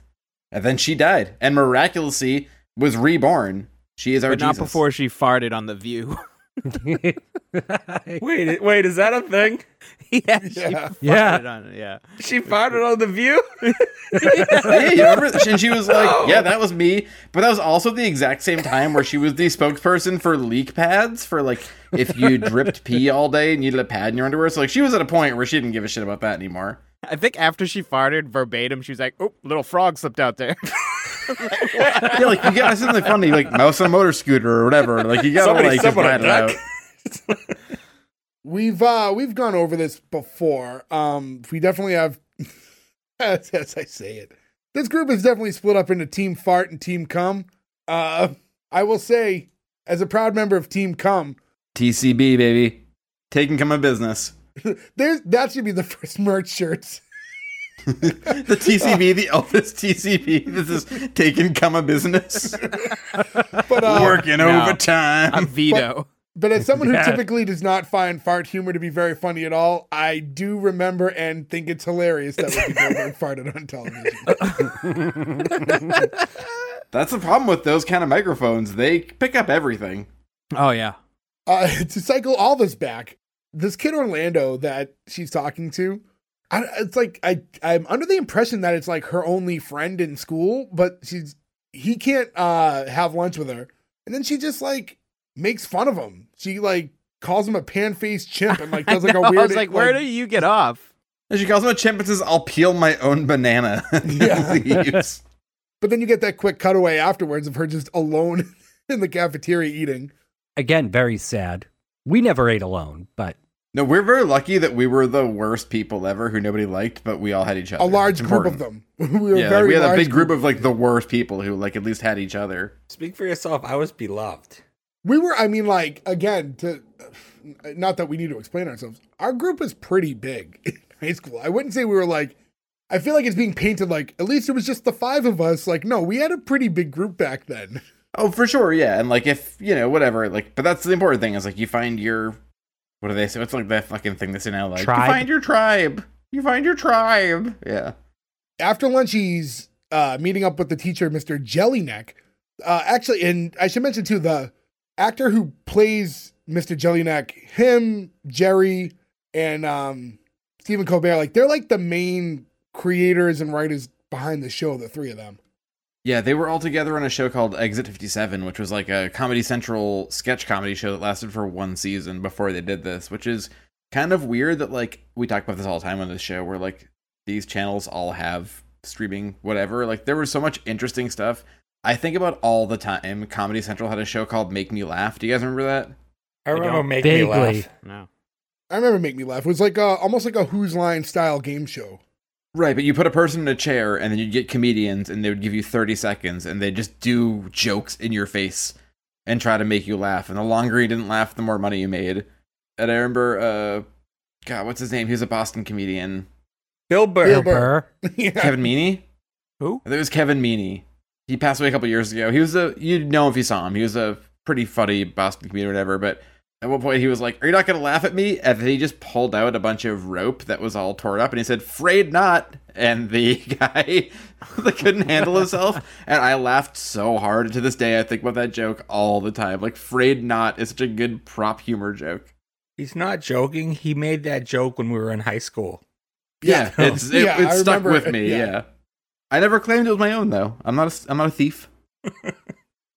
and then she died, and miraculously was reborn. She is our but not Jesus. Before she farted on The View. wait, wait, is that a thing? Yeah, she yeah. farted yeah. on it. Yeah, she farted on The View. Yeah, you remember? And she was like, oh. "Yeah, that was me." But that was also the exact same time where she was the spokesperson for leak pads for like. If you dripped pee all day and you did a pad in your underwear. So, like, she was at a point where she didn't give a shit about that anymore. I think after she farted verbatim, she was like, oh, little frog slipped out there. Like, yeah, like, you got something funny, like mouse on a motor scooter or whatever. Like, you got to, like, just ride it out. We've uh, we've gone over this before. Um, we definitely have, as, as I say it, this group is definitely split up into Team Fart and Team Cum. Uh, I will say, as a proud member of Team Cum, T C B baby, taking cum of business. There's that should be the first merch shirts. The T C B, the Elvis T C B. This is taking cum of business. But, uh, working no, overtime. I'm Vito. But, But as someone who yeah. typically does not find fart humor to be very funny at all, I do remember and think it's hilarious that Whoopi Goldberg farted on television. That's the problem with those kind of microphones. They pick up everything. Oh, yeah. Uh, to cycle all this back, this kid Orlando that she's talking to, I, it's like I, I'm under the impression that it's like her only friend in school, but she's he can't uh, have lunch with her. And then she just like... makes fun of him. She like calls him a pan-faced chimp and like does like know, a weird. I was like, where like, do you get off? And she calls him a chimp and says, "I'll peel my own banana." Yeah. But then you get that quick cutaway afterwards of her just alone in the cafeteria eating. Again, very sad. We never ate alone, but no, we're very lucky that we were the worst people ever who nobody liked, but we all had each other. A large it's group important. Of them. We were yeah, very like, we had large a big group, group of like the worst people who like at least had each other. Speak for yourself. I was beloved. We were, I mean, like, again, to not that we need to explain ourselves, our group was pretty big in high school. I wouldn't say we were like, I feel like it's being painted like, at least it was just the five of us. Like, no, we had a pretty big group back then. Oh, for sure, yeah. And like, if, you know, whatever, like, but that's the important thing is like, you find your, what do they say? What's like that fucking thing that's in L A? Like, you find your tribe. You find your tribe. Yeah. After lunch, he's uh, meeting up with the teacher, Mister Jellyneck. Uh, actually, and I should mention too, the actor who plays Mister Jellyneck, him, Jerry, and um, Stephen Colbert, like they're like the main creators and writers behind the show, the three of them. Yeah, they were all together on a show called Exit fifty-seven, which was like a Comedy Central sketch comedy show that lasted for one season before they did this, which is kind of weird that like we talk about this all the time on this show where like these channels all have streaming, whatever. Like there was so much interesting stuff. I think about all the time. Comedy Central had a show called Make Me Laugh. Do you guys remember that? I remember Make Me Laugh. No. I remember Make Me Laugh. It was like a, almost like a Who's Line style game show. Right, but you put a person in a chair and then you'd get comedians and they would give you thirty seconds and they'd just do jokes in your face and try to make you laugh. And the longer you didn't laugh, the more money you made. And I remember, uh, God, what's his name? He was a Boston comedian. Bill Burr. Bill Burr. Yeah. Kevin Meaney? Who? I think it was Kevin Meaney. He passed away a couple years ago. He was a, you'd know if you saw him. He was a pretty funny Boston comedian or whatever, but at one point he was like, "Are you not going to laugh at me?" And then he just pulled out a bunch of rope that was all torn up and he said, "Fraid not." And the guy like, couldn't handle himself. And I laughed so hard. To this day, I think about that joke all the time. Like, "Fraid not" is such a good prop humor joke. He's not joking. He made that joke when we were in high school. Yeah, yeah. It's, it, yeah, it stuck remember. with me. Yeah. yeah. I never claimed it was my own, though. I'm not a, I'm not a thief.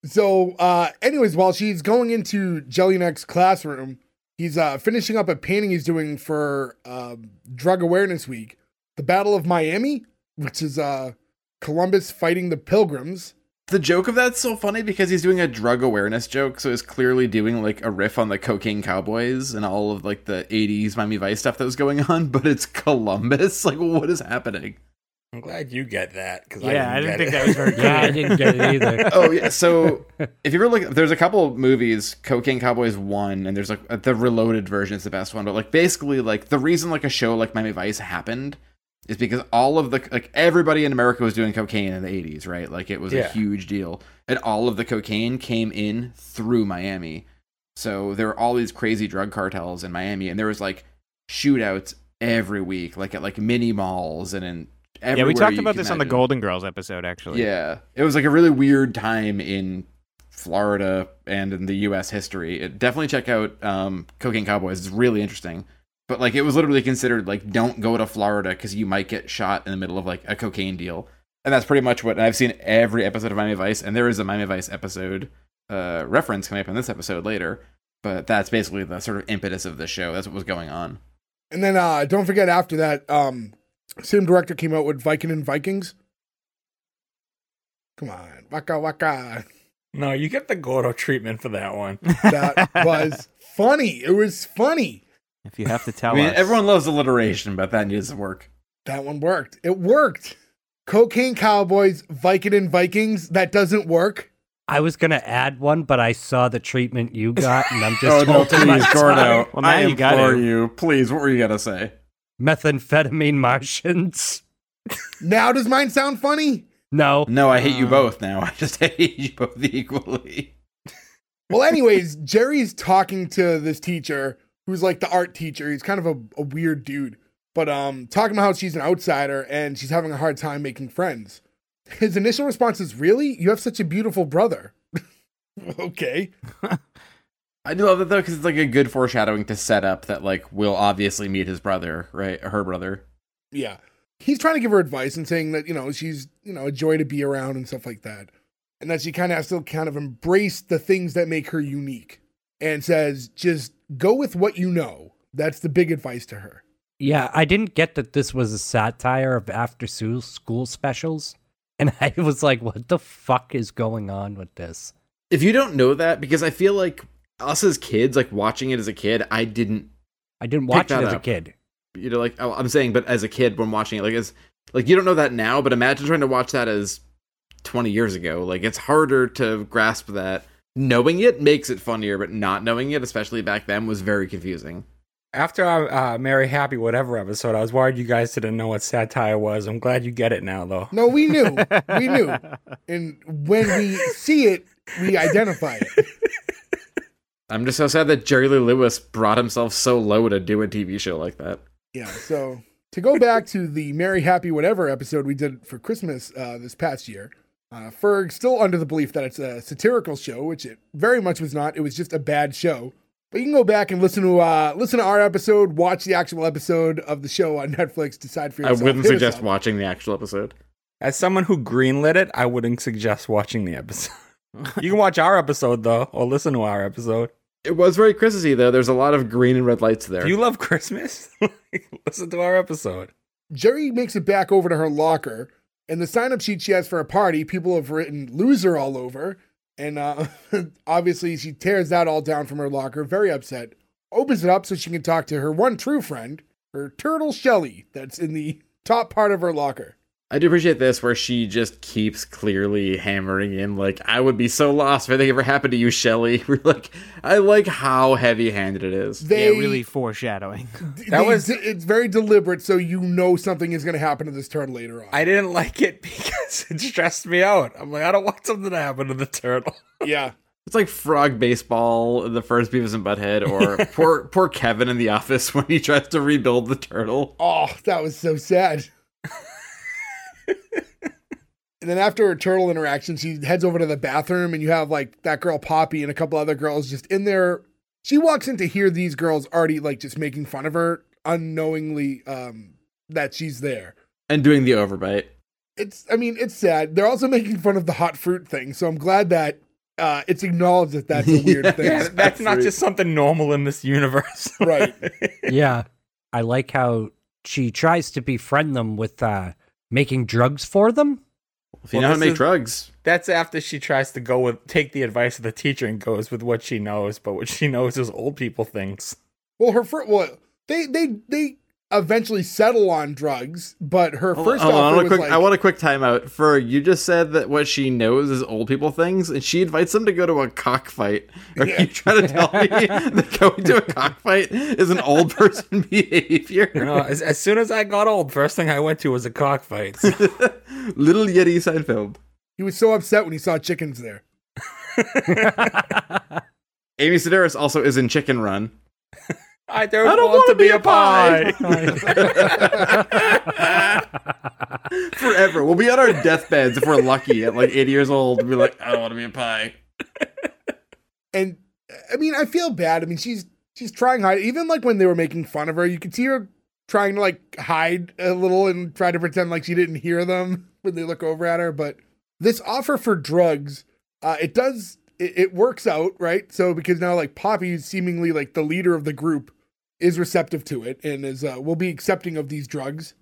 So, uh, anyways, while she's going into Jellyneck's classroom, he's uh, finishing up a painting he's doing for uh, Drug Awareness Week. The Battle of Miami, which is uh, Columbus fighting the Pilgrims. The joke of that's so funny because he's doing a drug awareness joke, so he's clearly doing, like, a riff on the Cocaine Cowboys and all of, like, the eighties Miami Vice stuff that was going on, but it's Columbus. Like, what is happening? I'm glad you get that. Cause yeah, I didn't, I didn't think it. that was very good. Yeah, I didn't get it either. Oh, yeah. So if you ever look, there's a couple of movies, Cocaine Cowboys one, and there's like the Reloaded version is the best one. But like basically like the reason like a show like Miami Vice happened is because all of the, like everybody in America was doing cocaine in the eighties, right? Like it was yeah. a huge deal. And all of the cocaine came in through Miami. So there were all these crazy drug cartels in Miami. And there was like shootouts every week, like at like mini malls and in, Everywhere yeah, we talked about this imagine. on the Golden Girls episode, actually. Yeah, it was like a really weird time in Florida and in the U S history. It, definitely check out um, Cocaine Cowboys. It's really interesting. But like, it was literally considered like, don't go to Florida because you might get shot in the middle of like a cocaine deal. And that's pretty much what I've seen every episode of Miami Vice. And there is a Miami Vice episode uh, reference coming up in this episode later. But that's basically the sort of impetus of the show. That's what was going on. And then uh, don't forget after that... Um... same director came out with Viking and Vikings. Come on. Waka waka. No, you get the Gordo treatment for that one. That was funny. It was funny. If you have to tell I mean, us. Everyone loves alliteration, but that doesn't work. That one worked. It worked. Cocaine Cowboys, Viking and Vikings. That doesn't work. I was going to add one, but I saw the treatment you got, and I'm just oh, holding no, please, my Gordo, well, I you implore you. Please, what were you going to say? Methamphetamine Martians. Now does mine sound funny? No. No, I hate uh, you both now. I just hate you both equally. Well, anyways, Jerry's talking to this teacher who's like the art teacher. He's kind of a, a weird dude. But um, talking about how she's an outsider and she's having a hard time making friends. His initial response is, really? You have such a beautiful brother. Okay. I do love that, though, because it's like a good foreshadowing to set up that, like, we'll obviously meet his brother, right? Her brother. Yeah. He's trying to give her advice and saying that, you know, she's, you know, a joy to be around and stuff like that. And that she kind of has to kind of embrace the things that make her unique. And says, just go with what you know. That's the big advice to her. Yeah, I didn't get that this was a satire of after-school specials. And I was like, what the fuck is going on with this? If you don't know that, because I feel like us as kids, like watching it as a kid, I didn't. I didn't watch it as up. a kid. You know, like I'm saying, but as a kid when watching it, like as like you don't know that now, but imagine trying to watch that as twenty years ago. Like it's harder to grasp that. Knowing it makes it funnier, but not knowing it, especially back then, was very confusing. After our uh, Mary Happy Whatever episode, I was worried you guys didn't know what satire was. I'm glad you get it now, though. No, we knew. We knew. And when we see it, we identify it. I'm just so sad that Jerry Lee Lewis brought himself so low to do a T V show like that. Yeah, so to go back to the Mary Happy Whatever episode we did for Christmas uh, this past year, uh, Ferg, still under the belief that it's a satirical show, which it very much was not. It was just a bad show. But you can go back and listen to uh, listen to our episode, watch the actual episode of the show on Netflix, decide for yourself. I wouldn't Hit suggest watching the actual episode. As someone who greenlit it, I wouldn't suggest watching the episode. You can watch our episode, though, or listen to our episode. It was very Christmassy, though. There's a lot of green and red lights there. Do you love Christmas? Listen to our episode. Jerry makes it back over to her locker, and the sign-up sheet she has for a party, people have written loser all over. And uh, obviously she tears that all down from her locker, very upset, opens it up so she can talk to her one true friend, her turtle Shelly, that's in the top part of her locker. I do appreciate this where she just keeps clearly hammering in, like, I would be so lost if anything ever happened to you, Shelly. We're like, I like how heavy-handed it is. They, yeah, really foreshadowing. They, that was d- It's very deliberate, so you know something is going to happen to this turtle later on. I didn't like it because it stressed me out. I'm like, I don't want something to happen to the turtle. Yeah. It's like frog baseball in the first Beavis and Butthead, or poor, poor Kevin in The Office when he tries to rebuild the turtle. Oh, that was so sad. And then after her turtle interaction, she heads over to the bathroom and you have like that girl Poppy and a couple other girls just in there. She walks in to hear these girls already like just making fun of her unknowingly um, that she's there. And doing the overbite. It's, I mean, it's sad. They're also making fun of the hot fruit thing. So I'm glad that uh, it's acknowledged that that's a weird yeah, thing. Yeah, that's not just something normal in this universe. Right. Yeah. I like how she tries to befriend them with, uh, making drugs for them? If you well, know how to make is, drugs. That's after she tries to go with take the advice of the teacher and goes with what she knows, but what she knows is old people things. Well, her first, well, they they they eventually settle on drugs, but her well, first. Oh, offer I, want was quick, like, I want a quick timeout. For you just said that what she knows is old people things, and she invites them to go to a cockfight. Are yeah. you trying to tell me that going to a cockfight is an old person behavior? No, as, as soon as I got old, first thing I went to was a cockfight. So. Little Yeti Seinfeld. He was so upset when he saw chickens there. Amy Sedaris also is in Chicken Run. I don't, I don't want, want to be, be a pie. pie. Forever. We'll be on our deathbeds if we're lucky at like eighty years old. We'll be like, I don't want to be a pie. And I mean, I feel bad. I mean, she's she's trying hard. Even like when they were making fun of her, you could see her trying to like hide a little and try to pretend like she didn't hear them when they look over at her. But this offer for drugs, uh, it does... it works out, right? So because now like Poppy, seemingly like the leader of the group, is receptive to it and is uh, will be accepting of these drugs.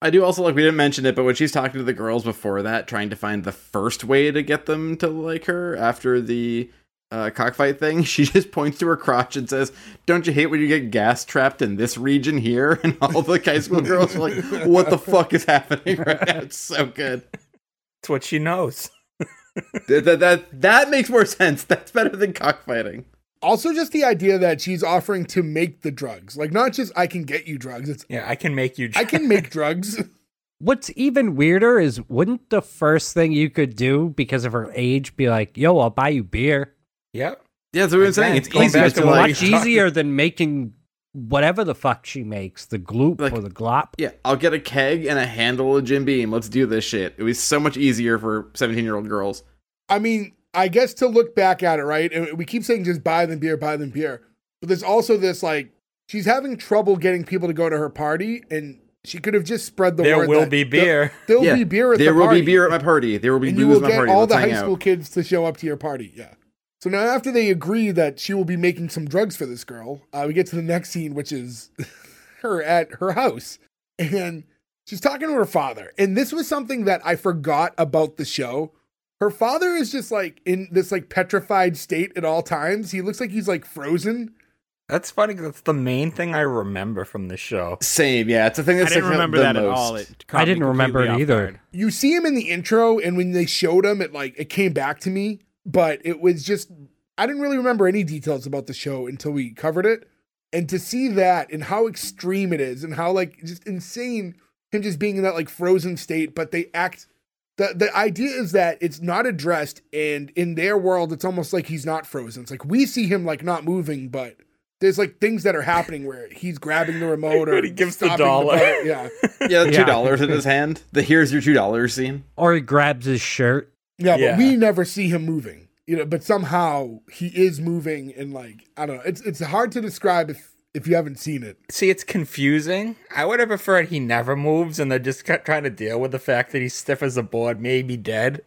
I do also like, we didn't mention it, but when she's talking to the girls before that, trying to find the first way to get them to like her after the uh, cockfight thing, she just points to her crotch and says, "Don't you hate when you get gas trapped in this region here?" And all the high school girls are like, "What the fuck is happening right now?" It's so good. It's what she knows. that, that, that, that makes more sense. That's better than cockfighting. Also, just the idea that she's offering to make the drugs. Like, not just, I can get you drugs. It's, yeah, I can make you drugs. I can make drugs. What's even weirder is, wouldn't the first thing you could do because of her age be like, yo, I'll buy you beer? Yeah. Yeah, that's what I'm saying. It's, easy. it's much easier than making whatever the fuck she makes, the gloop like, or the glop. Yeah, I'll get a keg and a handle of Jim Beam. Let's do this shit. It was so much easier for seventeen-year-old girls. I mean, I guess to look back at it, right? And we keep saying just buy them beer, buy them beer. But there's also this, like, she's having trouble getting people to go to her party, and she could have just spread the there word. There will be beer. There will yeah. be beer at there the party. There will be beer at my party. There will be and booze at my party. You will get all Let's the high out. school kids to show up to your party. Yeah. So now after they agree that she will be making some drugs for this girl, uh, we get to the next scene, which is her at her house. And she's talking to her father. And this was something that I forgot about the show. Her father is just like in this like petrified state at all times. He looks like he's like frozen. That's funny because that's the main thing I remember from the show. Same, yeah. It's the thing that's I didn't like remember the that most. At all. It I didn't remember it either. Guard. You see him in the intro, and when they showed him, it like it came back to me. But it was just I didn't really remember any details about the show until we covered it, and to see that and how extreme it is, and how like just insane him just being in that like frozen state. But they act the the idea is that it's not addressed, and in their world, it's almost like he's not frozen. It's like we see him like not moving, but. There's, like, things that are happening where he's grabbing the remote or he gives the dollar. The yeah, yeah, the two dollars yeah. in his hand. The here's your two dollars scene. Or he grabs his shirt. Yeah, yeah, but we never see him moving. You know, but somehow he is moving and, like, I don't know. It's it's hard to describe if, if you haven't seen it. See, it's confusing. I would have preferred he never moves and they're just trying to deal with the fact that he's stiff as a board, maybe dead.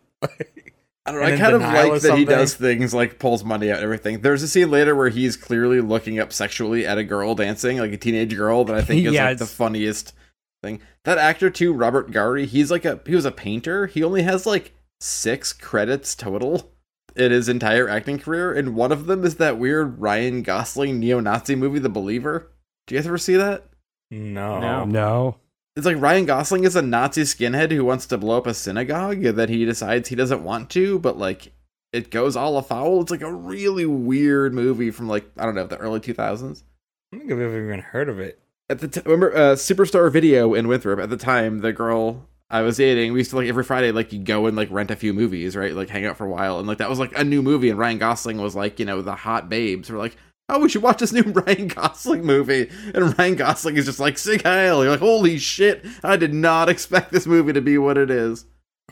I don't know, I kind of like that he does things like pulls money out and everything. There's a scene later where he's clearly looking up sexually at a girl dancing, like a teenage girl, that I think is yeah, like it's... the funniest thing. That actor too, Robert Gowrie, he's like a he was a painter. He only has like six credits total in his entire acting career, and one of them is that weird Ryan Gosling neo-Nazi movie, The Believer. Do you guys ever see that? No. No. No. It's like Ryan Gosling is a Nazi skinhead who wants to blow up a synagogue that he decides he doesn't want to, but like it goes all afoul. It's like a really weird movie from like, I don't know, the early two thousands. I don't think I've ever even heard of it. At the t- remember uh, Superstar Video in Winthrop at the time, the girl I was dating, we used to like every Friday, like you go and like rent a few movies, right? Like hang out for a while. And like, that was like a new movie. And Ryan Gosling was like, you know, the hot babes were like, oh, we should watch this new Ryan Gosling movie. And Ryan Gosling is just like, sick hail. You're like, holy shit, I did not expect this movie to be what it is.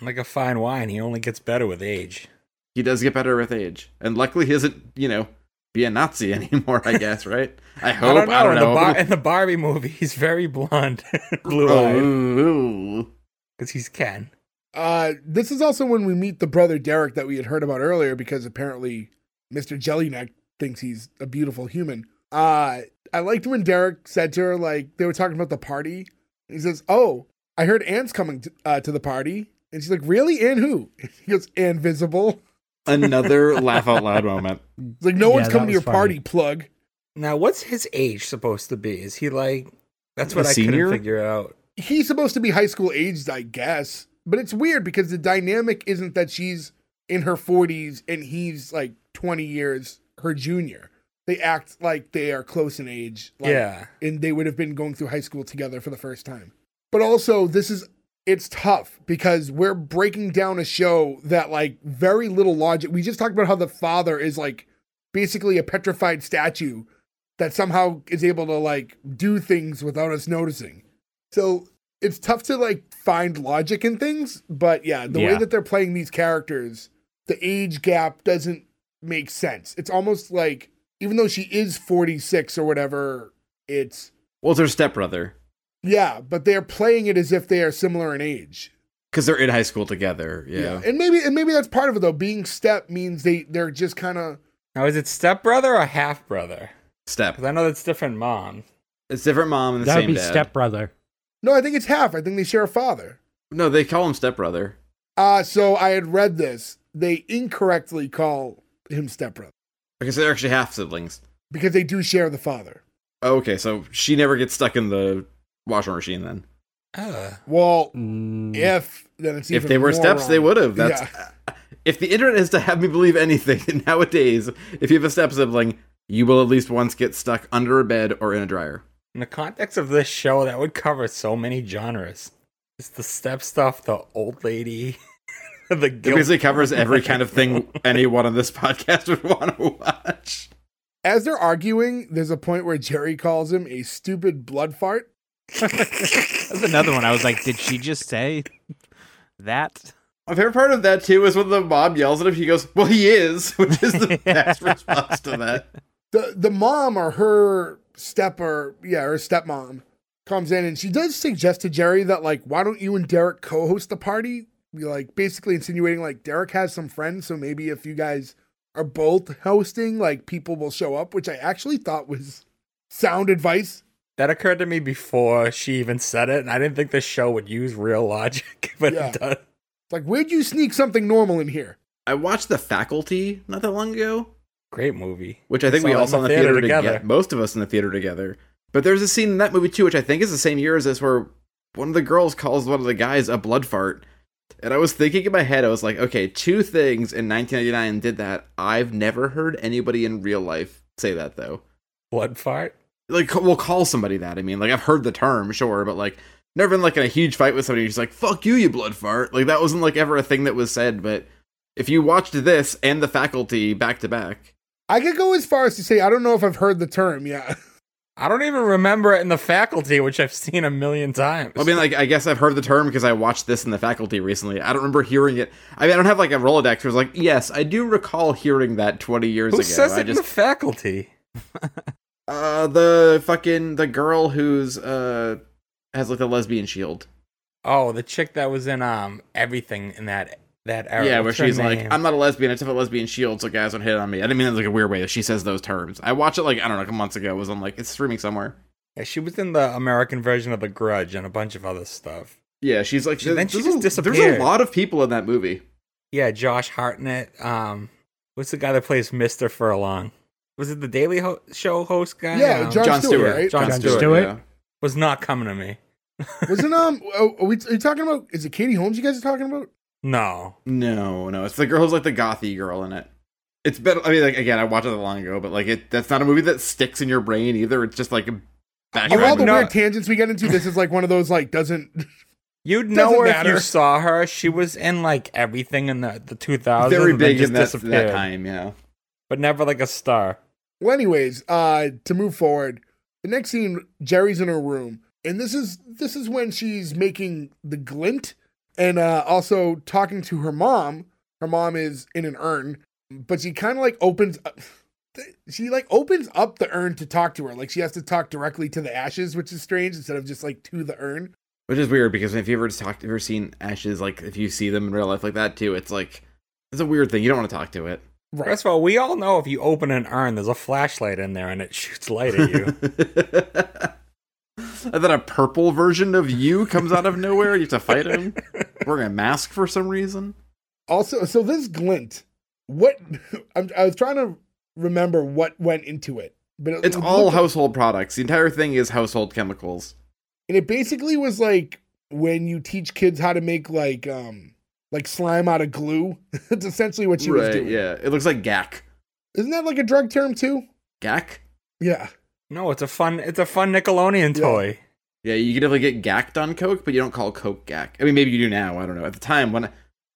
Like a fine wine, he only gets better with age. He does get better with age. And luckily he doesn't, you know, be a Nazi anymore, I guess, right? I hope. I don't know. I don't know. In, the bar- in the Barbie movie, he's very blonde. Blue-eyed. Because he's Ken. Uh, this is also when we meet the brother Derek that we had heard about earlier, because apparently Mister Jellyneck thinks he's a beautiful human. Uh, I liked when Derek said to her, like, they were talking about the party. He says, oh, I heard Anne's coming to, uh, to the party. And she's like, really? Anne who? And he goes, Anne Visible. Another laugh out loud moment. It's like, no yeah, one's coming to your funny. party, plug. Now, what's his age supposed to be? Is he like, that's what a I senior? couldn't figure out. He's supposed to be high school aged, I guess. But it's weird because the dynamic isn't that she's in her forties and he's like twenty years her junior. They act like they are close in age, like, yeah, and they would have been going through high school together for the first time. But also, this is it's tough because we're breaking down a show that like very little logic. We just talked about how the father is like basically a petrified statue that somehow is able to like do things without us noticing. So it's tough to like find logic in things. But yeah, the yeah. way that they're playing these characters, the age gap doesn't makes sense. It's almost like, even though she is forty-six or whatever, it's... Well, it's her stepbrother. Yeah, but they're playing it as if they are similar in age. Because they're in high school together, yeah. yeah. And maybe and maybe that's part of it, though. Being step means they, they're just kind of... Now, is it stepbrother or half-brother? Step. Because I know that's different mom. It's different mom and the That'd same dad. That would be stepbrother. No, I think it's half. I think they share a father. No, they call him stepbrother. Uh, so I had read this. They incorrectly call him stepbrother. Okay, so they're actually half siblings. Because they do share the father. Oh, okay, so she never gets stuck in the washing machine then. Uh, well, mm. if then it's even if they were steps, wrong. They would have. That's yeah. uh, if the internet is to have me believe anything nowadays. If you have a step sibling, you will at least once get stuck under a bed or in a dryer. In the context of this show, that would cover so many genres. It's the step stuff, the old lady, the guilt. It basically covers every kind of thing anyone on this podcast would want to watch. As they're arguing, there's a point where Jerri calls him a stupid blood fart. That's another one. I was like, did she just say that? My favorite part of that too is when the mom yells at him. He goes, "Well, he is," which is the best response to that. The the mom or her step or yeah, her stepmom comes in and she does suggest to Jerri that like, why don't you and Derek co-host the party? You're like basically insinuating like Derek has some friends, so maybe if you guys are both hosting, like people will show up, which I actually thought was sound advice. That occurred to me before she even said it, and I didn't think this show would use real logic, but yeah. It does. Like, where'd you sneak something normal in here? I watched The Faculty not that long ago. Great movie. Which I think we all saw in the theater, theater together. together. Most of us in the theater together. But there's a scene in that movie, too, which I think is the same year as this, where one of the girls calls one of the guys a blood fart. And I was thinking in my head, I was like, okay, two things in nineteen ninety-nine did that. I've never heard anybody in real life say that, though. Blood fart? Like, we'll call somebody that. I mean, like, I've heard the term, sure, but, like, never been, like, in a huge fight with somebody who's like, fuck you, you blood fart. Like, that wasn't, like, ever a thing that was said, but if you watched this and The Faculty back-to-back. I could go as far as to say, I don't know if I've heard the term, yeah. I don't even remember it in The Faculty, which I've seen a million times. I mean, like, I guess I've heard the term because I watched this in The Faculty recently. I don't remember hearing it. I mean, I don't have, like, a Rolodex where it's like, yes, I do recall hearing that twenty years Who ago. Who says it I just... in The Faculty? Uh, the fucking, the girl who's, uh, has, like, the lesbian shield. Oh, the chick that was in, um, everything in that, that era. Yeah, where she's like, I'm not a lesbian, I just have a lesbian shield, so guys don't hit on me. I didn't mean that in, like, a weird way that she says those terms. I watched it, like, I don't know, like, months ago. It was on, like, it's streaming somewhere. Yeah, she was in the American version of The Grudge and a bunch of other stuff. Yeah, she's like, she, then she just a, disappeared. There's a lot of people in that movie. Yeah, Josh Hartnett, um, what's the guy that plays Mister Furlong? Was it the Daily ho- Show host guy? Yeah, um, Jon Stewart. Stewart right? Jon Stewart, Stewart yeah. Was not coming to me. Wasn't um? Are we are you talking about? Is it Katie Holmes? You guys are talking about? No, no, no. It's the girl who's like the gothy girl in it. It's better. I mean, like again, I watched it long ago, but like it. That's not a movie that sticks in your brain either. It's just like background. Of all the weird tangents we get into, this is like one of those like doesn't. You'd know her matter. If you saw her. She was in like everything in the the two thousands. Very big in that, that time, yeah. But never like a star. Well, anyways, uh, to move forward, the next scene, Jerry's in her room, and this is this is when she's making the glint and uh, also talking to her mom. Her mom is in an urn, but she kind of like opens up, she like opens up the urn to talk to her. Like she has to talk directly to the ashes, which is strange instead of just like to the urn. Which is weird because if you ever talked, ever seen ashes, like if you see them in real life like that too, it's like it's a weird thing. You don't want to talk to it. Right. First of all, we all know if you open an urn, there's a flashlight in there and it shoots light at you. And then a purple version of you comes out of nowhere. You have to fight him. Wearing a mask for some reason. Also, so this glint, what I'm, I was trying to remember what went into it, but it, it's it all household at, products. The entire thing is household chemicals. And it basically was like when you teach kids how to make like, um, like slime out of glue. That's essentially what she right, was doing. Yeah, it looks like gack. Isn't that like a drug term too? Gack? Yeah. No, it's a fun. It's a fun Nickelodeon yeah. toy. Yeah, you could definitely get gacked on coke, but you don't call coke gack. I mean, maybe you do now. I don't know. At the time, when I,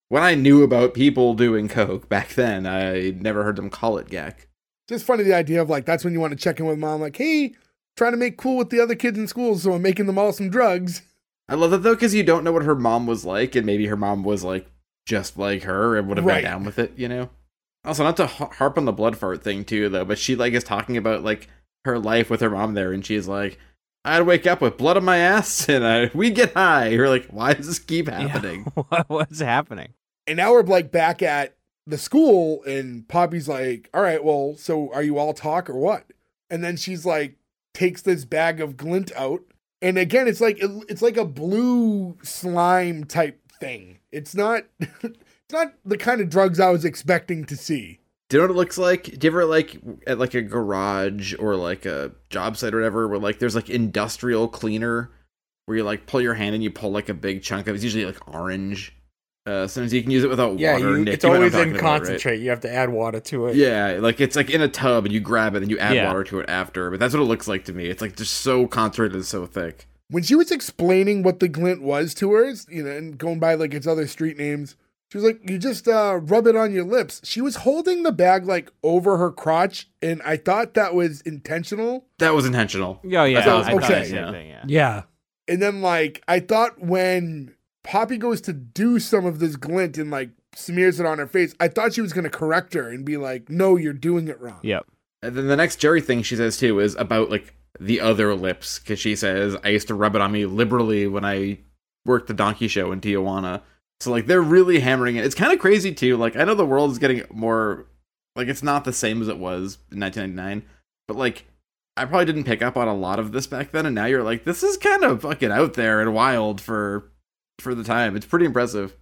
when I knew about people doing coke back then, I never heard them call it gack. Just funny the idea of like that's when you want to check in with mom, like, hey, trying to make cool with the other kids in school, so I'm making them all some drugs. I love that, though, because you don't know what her mom was like, and maybe her mom was, like, just like her and would have right. been down with it, you know? Also, not to harp on the blood fart thing, too, though, but she, like, is talking about, like, her life with her mom there, and she's like, I'd wake up with blood on my ass, and I, we'd get high. You're like, why does this keep happening? Yeah, what's happening? And now we're, like, back at the school, and Poppy's like, all right, well, so are you all talk or what? And then she's like, takes this bag of glint out. And again, it's like it, it's like a blue slime type thing. It's not, it's not the kind of drugs I was expecting to see. Do you know what it looks like? Do you ever, like, at, like, a garage or, like, a job site or whatever, where, like, there's, like, industrial cleaner where you, like, pull your hand and you pull, like, a big chunk of it. It's usually, like, orange. Uh, sometimes you can use it without yeah, water. Yeah, it's always in concentrate. About, right? You have to add water to it. Yeah, like, it's, like, in a tub and you grab it and you add yeah. water to it after. But that's what it looks like to me. It's, like, just so concentrated and so thick. When she was explaining what the glint was to her, you know, and going by, like, its other street names, she was like, you just uh, rub it on your lips. She was holding the bag, like, over her crotch, and I thought that was intentional. That was intentional. Oh, yeah. I thought, I okay. thought yeah. Thing, yeah. yeah. And then, like, I thought when Poppy goes to do some of this glint and, like, smears it on her face, I thought she was going to correct her and be like, no, you're doing it wrong. Yep. And then the next Jerri thing she says, too, is about, like, the other lips. Because she says, I used to rub it on me liberally when I worked the donkey show in Tijuana. So, like, they're really hammering it. It's kind of crazy, too. Like, I know the world is getting more, like, it's not the same as it was in nineteen ninety-nine. But, like, I probably didn't pick up on a lot of this back then. And now you're like, this is kind of fucking out there and wild for for the time. It's pretty impressive.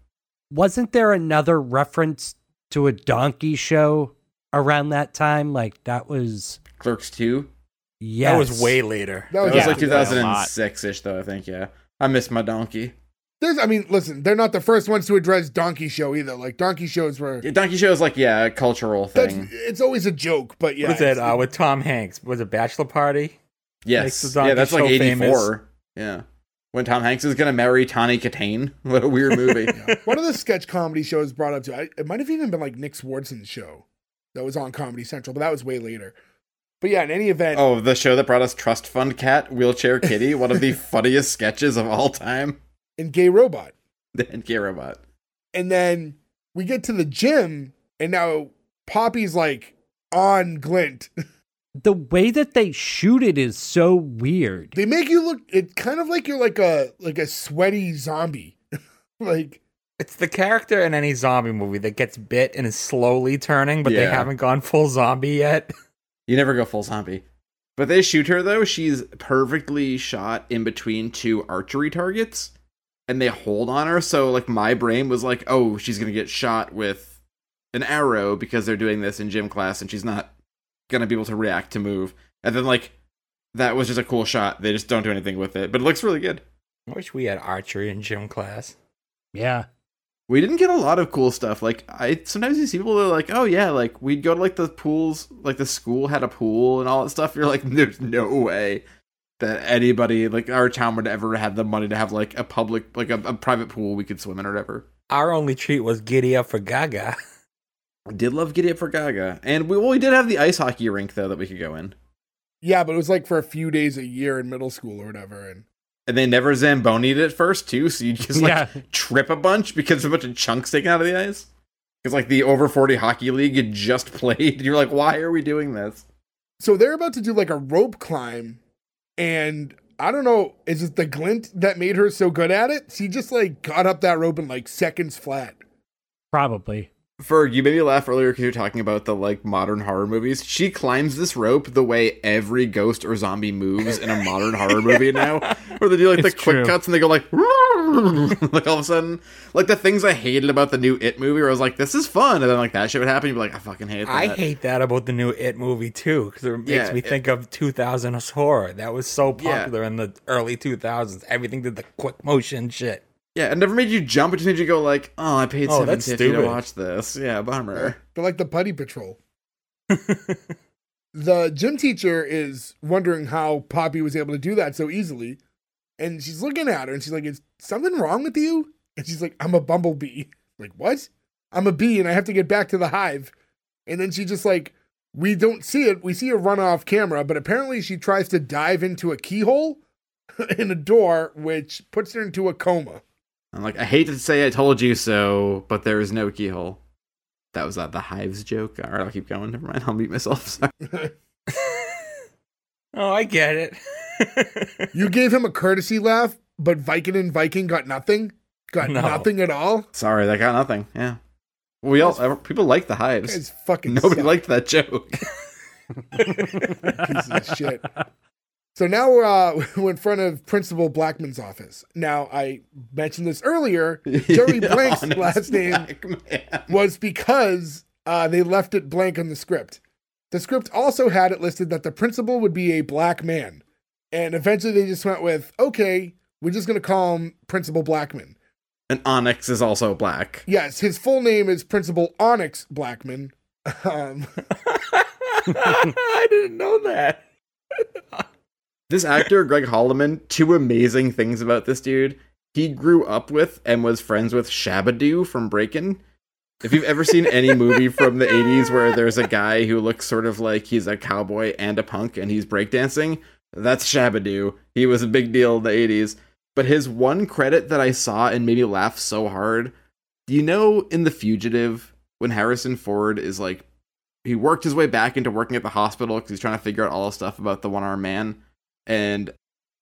Wasn't there another reference to a donkey show around that time? Like, that was Clerks two? Yes. That was way later. That was, that was yeah. like two thousand six-ish, though, I think, yeah. I miss my donkey. There's, I mean, listen, they're not the first ones to address Donkey Show either. Like, Donkey Shows were... Yeah, Donkey Show's like, yeah, a cultural thing. It's always a joke, but yeah. What was that uh, with Tom Hanks? Was it Bachelor Party? Yes. Yeah, that's like eighty-four. Famous. Yeah. When Tom Hanks is going to marry Tawny Katane. What a weird movie. Yeah. One of the sketch comedy shows brought up, to I, it might have even been like Nick Swardson's show that was on Comedy Central, but that was way later. But yeah, in any event... Oh, the show that brought us Trust Fund Cat, Wheelchair Kitty, one of the funniest sketches of all time. And Gay Robot. And Gay Robot. And then we get to the gym, and now Poppy's, like, on glint. The way that they shoot it is so weird. They make you look, it's kind of like you're like a like a sweaty zombie. Like, it's the character in any zombie movie that gets bit and is slowly turning, but yeah. they haven't gone full zombie yet. You never go full zombie. But they shoot her, though. She's perfectly shot in between two archery targets. And they hold on her, so, like, my brain was like, oh, she's going to get shot with an arrow because they're doing this in gym class, and she's not going to be able to react to move. And then, like, that was just a cool shot. They just don't do anything with it, but it looks really good. I wish we had archery in gym class. Yeah. We didn't get a lot of cool stuff. Like, I sometimes you see people that are like, oh, yeah, like, we'd go to, like, the pools, like, the school had a pool and all that stuff. You're like, there's no way that anybody, like, our town would ever have the money to have, like, a public, like, a, a private pool we could swim in or whatever. Our only treat was Giddy Up for Gaga. I did love Giddy Up for Gaga. And we, well, we did have the ice hockey rink, though, that we could go in. Yeah, but it was, like, for a few days a year in middle school or whatever. And, and they never Zamboni'd it first, too, so you just, like, yeah. trip a bunch because of a bunch of chunks taken out of the ice. Because, like, the over forty hockey league had just played, and you're like, why are we doing this? So they're about to do, like, a rope climb. And I don't know, is it the glint that made her so good at it? She just, like, got up that rope in, like, seconds flat. Probably. Ferg, you made me laugh earlier because you were talking about the, like, modern horror movies. She climbs this rope the way every ghost or zombie moves in a modern horror movie yeah. now. Where they do, like, it's the quick true. cuts and they go, like, like, all of a sudden. Like, the things I hated about the new It movie where I was like, this is fun. And then, like, that shit would happen. You'd be like, I fucking hate that. I hate that about the new It movie, too, because it makes yeah, me it, think of two thousands horror. That was so popular yeah. in the early two thousands. Everything did the quick motion shit. Yeah, it never made you jump. It just made you go like, oh, I paid oh, seven fifty to watch this. Yeah, bummer. They're like the Putty Patrol. The gym teacher is wondering how Poppy was able to do that so easily. And she's looking at her and she's like, is something wrong with you? And she's like, I'm a bumblebee. Like, what? I'm a bee and I have to get back to the hive. And then she just like, we don't see it. We see her run off camera, but apparently she tries to dive into a keyhole in a door, which puts her into a coma. I'm like, I hate to say I told you so, but there is no keyhole. That was not the hives joke. All right, I'll keep going. Never mind. I'll mute myself. Sorry. Oh, I get it. You gave him a courtesy laugh, but Viking and Viking got nothing? Got no. nothing at all? Sorry, that got nothing. Yeah. We all was, people like the hives. Fucking Nobody suck. liked that joke. Piece of shit. So now we're, uh, we're in front of Principal Blackman's office. Now, I mentioned this earlier. Jerry Blank's last name Blackman. was because uh, uh, they left it blank on the script. The script also had it listed that the principal would be a black man. And eventually they just went with, okay, we're just going to call him Principal Blackman. And Onyx is also black. Yes, his full name is Principal Onyx Blackman. Um, I didn't know that. This actor, Greg Holliman, two amazing things about this dude. He grew up with and was friends with Shabadoo from Breakin'. If you've ever seen any movie from the eighties where there's a guy who looks sort of like he's a cowboy and a punk and he's breakdancing, that's Shabadoo. He was a big deal in the eighties. But his one credit that I saw and made me laugh so hard, do you know in The Fugitive, when Harrison Ford is like, he worked his way back into working at the hospital because he's trying to figure out all the stuff about the one-armed man. And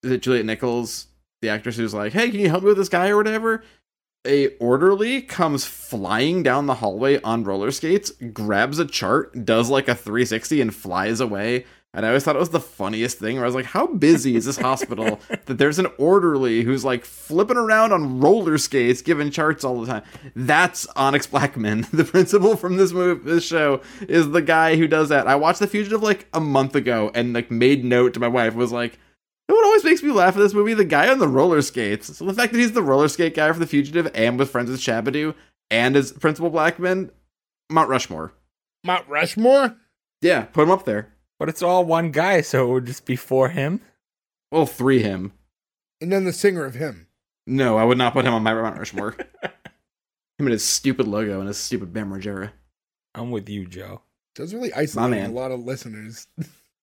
is it Juliet Nichols, the actress who's like, hey, can you help me with this guy or whatever? A orderly comes flying down the hallway on roller skates, grabs a chart, does like a three sixty and flies away. And I always thought it was the funniest thing where I was like, how busy is this hospital that there's an orderly who's like flipping around on roller skates, giving charts all the time. That's Onyx Blackman. The principal from this movie, this show is the guy who does that. I watched The Fugitive like a month ago and like made note to my wife was like, you know what always makes me laugh at this movie? The guy on the roller skates. So the fact that he's the roller skate guy for The Fugitive and was friends with Shabadoo and is Principal Blackman, Mount Rushmore. Mount Rushmore? Yeah, put him up there. But it's all one guy, so it would just be for him? Well, three him. And then the singer of him. No, I would not put him on my Mount Rushmore. Him and his stupid logo and his stupid Bam Margera. I'm with you, Joe. That's really isolating a lot of listeners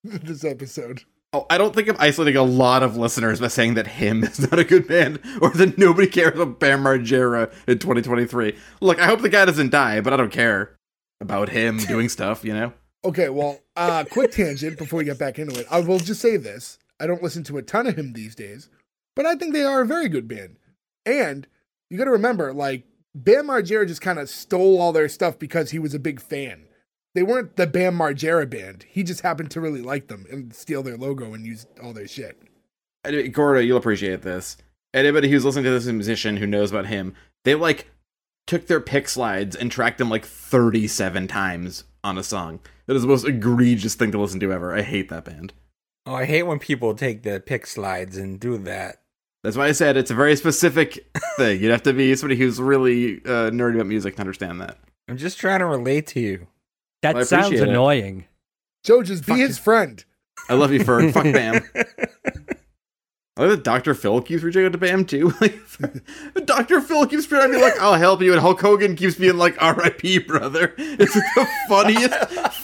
this episode. Oh, I don't think I'm isolating a lot of listeners by saying that him is not a good band or that nobody cares about Bam Margera in twenty twenty-three. Look, I hope the guy doesn't die, but I don't care about him doing stuff, you know? Okay, well, uh, quick tangent before we get back into it. I will just say this. I don't listen to a ton of him these days, but I think they are a very good band. And you got to remember, like, Bam Margera just kind of stole all their stuff because he was a big fan. They weren't the Bam Margera band. He just happened to really like them and steal their logo and use all their shit. Anyway, Gordo, you'll appreciate this. Anybody who's listening to this musician who knows about him, they like took their pick slides and tracked them like thirty-seven times on a song. That is the most egregious thing to listen to ever. I hate that band. Oh, I hate when people take the pick slides and do that. That's why I said it's a very specific thing. You'd have to be somebody who's really uh, nerdy about music to understand that. I'm just trying to relate to you. That well, sounds annoying. It. Joe, just Fuck be his you. friend. I love you, Fern. Fuck Bam. I love that Doctor Phil keeps reaching out to Bam, too. Doctor Phil keeps trying to be like, I'll help you, and Hulk Hogan keeps being like, R I P, brother. It's the funniest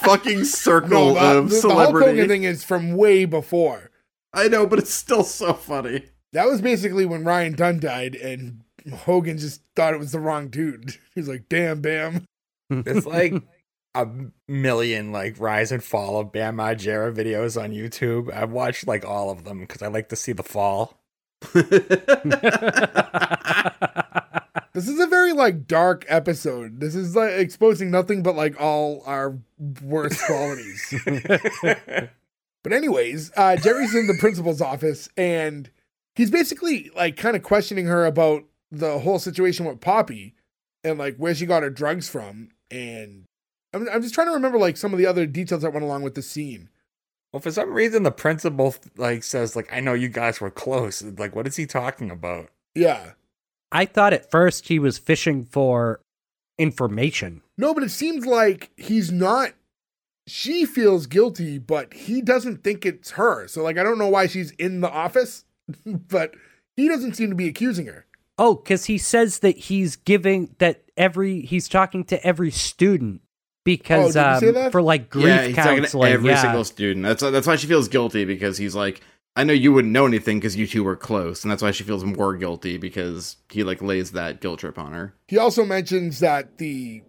fucking circle no, uh, of the, celebrity. The Hulk Hogan thing is from way before. I know, but it's still so funny. That was basically when Ryan Dunn died, and Hogan just thought it was the wrong dude. He's like, damn, Bam. It's like... a million like rise and fall of Bam Margera videos on YouTube. I've watched like all of them because I like to see the fall. This is a very like dark episode. This is like exposing nothing but like all our worst qualities. But anyways, uh, Jerry's in the principal's office and he's basically like kind of questioning her about the whole situation with Poppy and like where she got her drugs from and. I'm, I'm just trying to remember like some of the other details that went along with the scene. Well, for some reason, the principal like says like, I know you guys were close. Like, what is he talking about? Yeah. I thought at first he was fishing for information. No, but it seems like he's not, she feels guilty, but he doesn't think it's her. So like, I don't know why she's in the office, but he doesn't seem to be accusing her. Oh, because he says that he's giving that every, he's talking to every student. Because oh, um, for like grief yeah, he's counseling, to every yeah. single student. That's that's why she feels guilty because he's like, I know you wouldn't know anything because you two were close, and that's why she feels more guilty because he like lays that guilt trip on her. He also mentions that the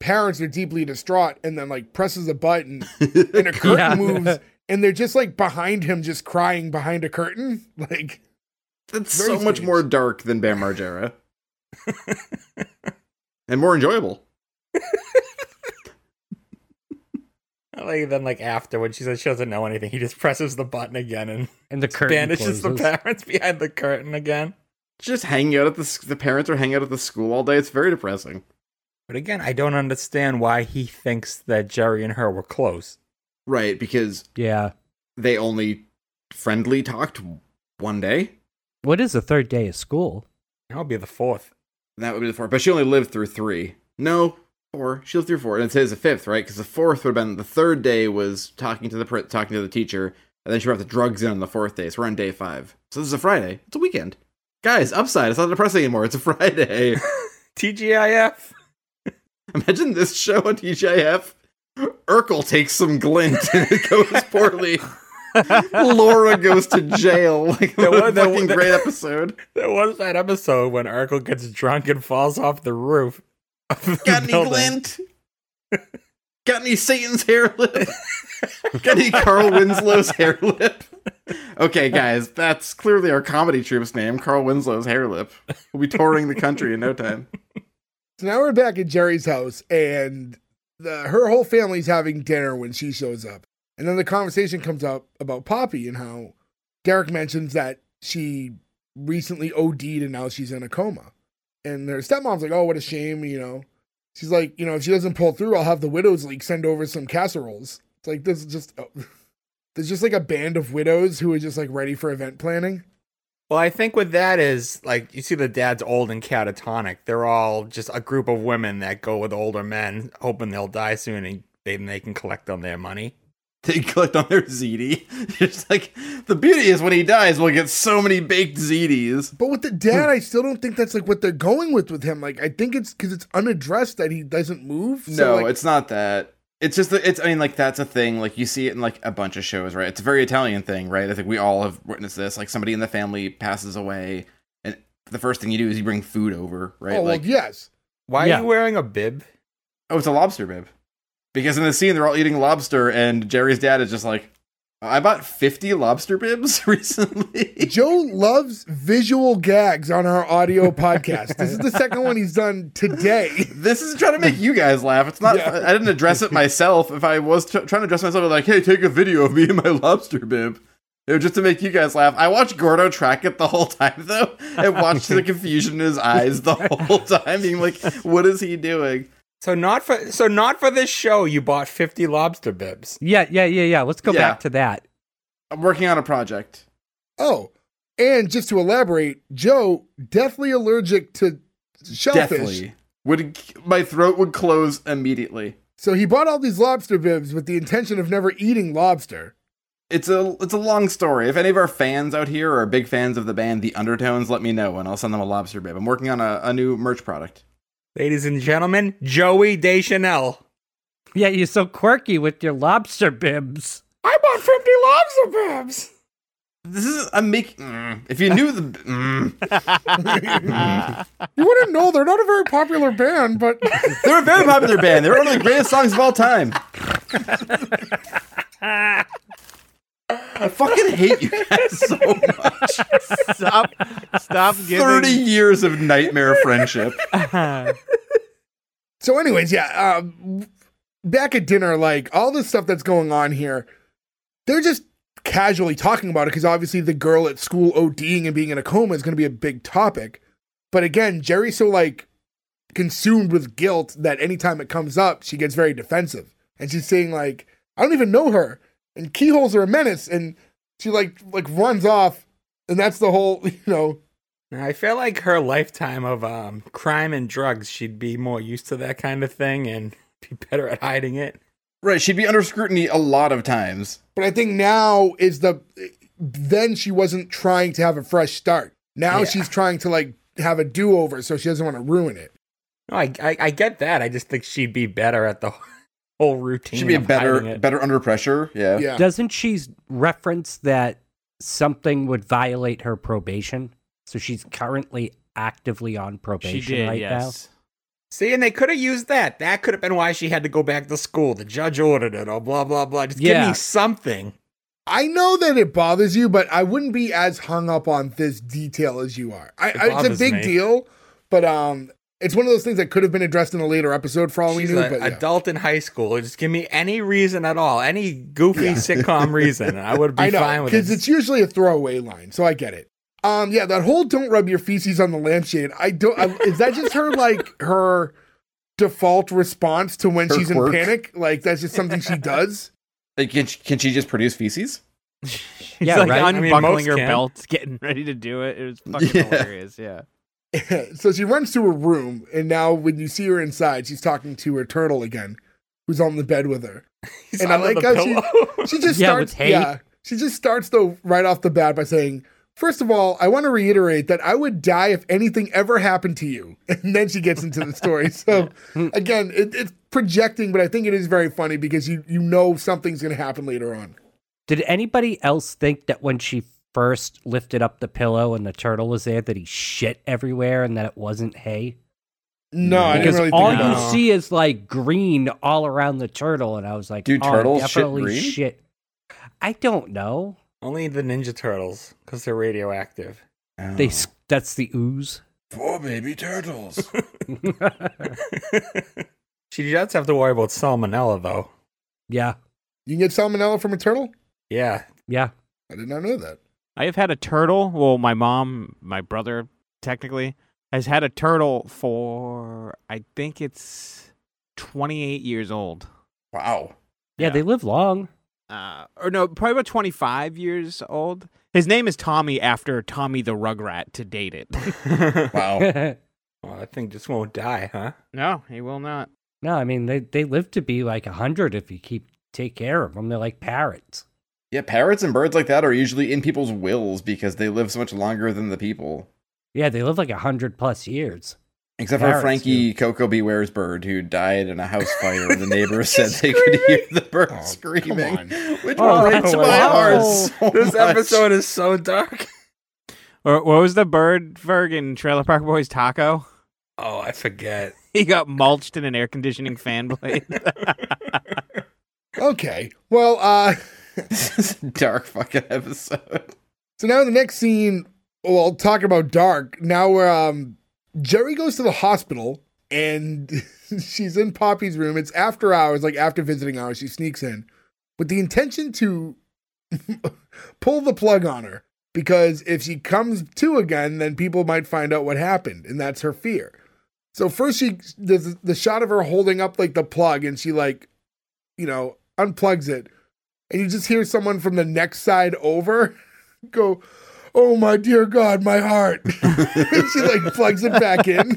parents are deeply distraught, and then like presses a button, and a curtain yeah. moves, and they're just like behind him, just crying behind a curtain. Like that's so strange. Much more dark than Bam Margera, and more enjoyable. Like then, like after when she says she doesn't know anything, he just presses the button again and and the curtain banishes the parents behind the curtain again. Just hanging out at the the parents are hanging out at the school all day. It's very depressing. But again, I don't understand why he thinks that Jerry and her were close. Right, because yeah, they only friendly talked one day. What is the third day of school? That would be the fourth. That would be the fourth. But she only lived through three. No, four. She lived through four. And today's the fifth, right? Because the fourth would have been the third day was talking to the pr- talking to the teacher. And then she brought the drugs in on the fourth day. So we're on day five. So this is a Friday. It's a weekend. Guys, upside. It's not depressing anymore. It's a Friday. T G I F. Imagine this show on T G I F. Urkel takes some glint and it goes poorly. Laura goes to jail. Like, there was, that fucking great episode. There was that episode when Urkel gets drunk and falls off the roof. Of the Got building. Any glint? Got any Satan's hair lip? Got any Carl Winslow's hair lip? Okay, guys, that's clearly our comedy troupe's name, Carl Winslow's hair lip. We'll be touring the country in no time. So now we're back at Jerry's house, and the, her whole family's having dinner when she shows up. And then the conversation comes up about Poppy and how Derek mentions that she recently O D'd and now she's in a coma. And her stepmom's like, oh, what a shame, you know. She's like, you know, if she doesn't pull through, I'll have the Widows League send over some casseroles. It's like, this is just, oh, there's just like a band of widows who are just like ready for event planning. Well, I think with that is, like, you see the dad's old and catatonic. They're all just a group of women that go with older men, hoping they'll die soon and they, they can collect on their money. They collect on their ziti. It's like, the beauty is when he dies, we'll get so many baked zitis. But with the dad, I still don't think that's like what they're going with with him. Like, I think it's because it's unaddressed that he doesn't move. So, no, like, it's not that. It's just that it's, I mean, like, that's a thing. Like, you see it in like a bunch of shows, right? It's a very Italian thing, right? I think we all have witnessed this. Like, somebody in the family passes away, and the first thing you do is you bring food over, right? Oh, like, well, yes. Why yeah. are you wearing a bib? Oh, it's a lobster bib. Because in the scene, they're all eating lobster, and Jerry's dad is just like, I bought fifty lobster bibs recently. Joe loves visual gags on our audio podcast. This is the second one he's done today. This is trying to make you guys laugh. It's not. Yeah. I didn't address it myself. If I was t- trying to address myself, I'd be like, hey, take a video of me and my lobster bib. You know, just to make you guys laugh. I watched Gordo track it the whole time, though, and watched the confusion in his eyes the whole time, being like, what is he doing? So not for so not for this show, you bought fifty lobster bibs. Yeah, yeah, yeah, yeah. Let's go yeah. back to that. I'm working on a project. Oh, and just to elaborate, Joe, deathly allergic to shellfish. Deathly. Would, my throat would close immediately. So he bought all these lobster bibs with the intention of never eating lobster. It's a it's a long story. If any of our fans out here are big fans of the band The Undertones, let me know, and I'll send them a lobster bib. I'm working on a, a new merch product. Ladies and gentlemen, Joey Deschanel. Yeah, you're so quirky with your lobster bibs. I bought fifty lobster bibs. This is I'm making. Mm, if you knew the, mm. You wouldn't know. They're not a very popular band, but they're a very popular band. They're one of the greatest songs of all time. I fucking hate you guys so much. Stop, stop giving. thirty years of nightmare friendship. Uh-huh. So anyways, yeah, um, back at dinner, like, all this stuff that's going on here, they're just casually talking about it because obviously the girl at school ODing and being in a coma is going to be a big topic. But again, Jerry's so, like, consumed with guilt that anytime it comes up, she gets very defensive. And she's saying, like, I don't even know her. And Keyhole's are a menace, and she, like, like runs off, and that's the whole, you know. I feel like her lifetime of um, crime and drugs, she'd be more used to that kind of thing and be better at hiding it. Right, she'd be under scrutiny a lot of times. But I think now is the, then she wasn't trying to have a fresh start. Now yeah. she's trying to, like, have a do-over, so she doesn't want to ruin it. No, I, I, I get that. I just think she'd be better at the whole routine. Should be better, better under pressure. Yeah. yeah. Doesn't she reference that something would violate her probation? So she's currently actively on probation she did, right yes. now. See, and they could have used that. That could have been why she had to go back to school. The judge ordered it, or blah blah blah. Just yeah. give me something. I know that it bothers you, but I wouldn't be as hung up on this detail as you are. I, it I, it's a big me. deal, but um. It's one of those things that could have been addressed in a later episode for all She's we knew. A, but yeah. adult in high school. Just give me any reason at all, any goofy yeah. sitcom reason. I would be I know, fine with it. Because it's usually a throwaway line, so I get it. Um, yeah, that whole don't rub your feces on the lampshade. I don't. I, is that just her, like, her default response to when Her she's quirk. in panic. Like, that's just something she does. Like, can she, can she just produce feces? She's yeah, like right? unbuckling I mean, her can. belt, getting ready to do it. It was fucking yeah. hilarious, yeah. So she runs to her room, and now when you see her inside, she's talking to her turtle again, who's on the bed with her. He's and I like how pillow. she she just yeah, starts yeah she just starts though right off the bat by saying, first of all, I want to reiterate that I would die if anything ever happened to you. And then she gets into the story. So again, it, it's projecting, but I think it is very funny because you you know something's going to happen later on. Did anybody else think that when she first lifted up the pillow and the turtle was there that he shit everywhere and that it wasn't hay? No, I didn't really think that. Because all you see is like green all around the turtle, and I was like, do oh, turtles definitely shit green? Shit. I don't know. Only the Ninja Turtles, because they're radioactive. Oh. They that's the ooze. Four baby turtles. She does have to worry about salmonella, though. Yeah. You can get salmonella from a turtle? Yeah. Yeah. I did not know that. I have had a turtle. Well, my mom, my brother, technically, has had a turtle for, I think it's twenty-eight years old. Wow. Yeah, yeah. They live long. Uh, or no, probably about twenty-five years old. His name is Tommy, after Tommy the Rugrat, to date it. Wow. Well, that thing just won't die, huh? No, he will not. No, I mean, they, they live to be like one hundred if you keep take care of them. They're like parrots. Yeah, parrots and birds like that are usually in people's wills because they live so much longer than the people. Yeah, they live like one hundred plus years. Except parrots for Frankie do. Coco Beware's bird, who died in a house fire and the neighbors said they could hear the bird oh, screaming. On. Which oh, breaks my heart so This much. Episode is so dark. Or what was the bird, Ferg, in Trailer Park Boys? Taco? Oh, I forget. He got mulched in an air conditioning fan blade. Okay, well, uh... this is a dark fucking episode. So now in the next scene, we'll talk about dark. Now we're, um, Jerri goes to the hospital, and she's in Poppy's room. It's after hours, like after visiting hours, she sneaks in with the intention to pull the plug on her, because if she comes to again, then people might find out what happened, and that's her fear. So first she, the, the shot of her holding up, like, the plug, and she, like, you know, unplugs it. And you just hear someone from the next side over go, oh, my dear God, my heart. And she, like, plugs it back in.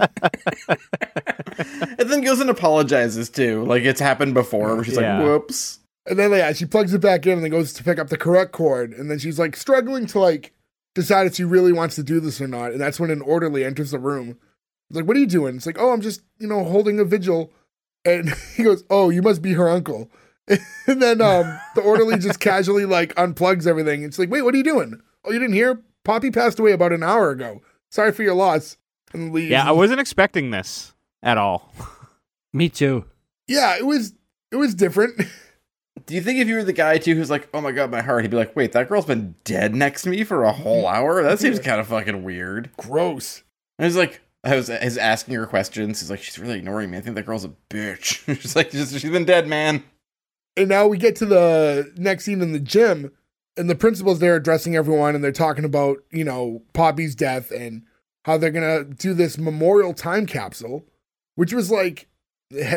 And then goes and apologizes, too. Like, it's happened before. Where she's yeah. like, whoops. And then, yeah, she plugs it back in and then goes to pick up the correct cord. And then she's, like, struggling to, like, decide if she really wants to do this or not. And that's when an orderly enters the room. It's like, what are you doing? It's like, oh, I'm just, you know, holding a vigil. And he goes, oh, you must be her uncle. And then um, the orderly just casually, like, unplugs everything. It's like, wait, what are you doing? Oh, you didn't hear? Poppy passed away about an hour ago. Sorry for your loss. And leaves. Yeah, I wasn't expecting this at all. Me too. Yeah, it was it was different. Do you think if you were the guy, too, who's like, oh, my God, my heart, he'd be like, wait, that girl's been dead next to me for a whole hour? That seems kind of fucking weird. Gross. And he's like, I was, I was asking her questions. He's like, she's really ignoring me. I think that girl's a bitch. She's like, she's been dead, man. And now we get to the next scene in the gym, and the principal's there addressing everyone, and they're talking about, you know, Poppy's death and how they're going to do this memorial time capsule, which was like,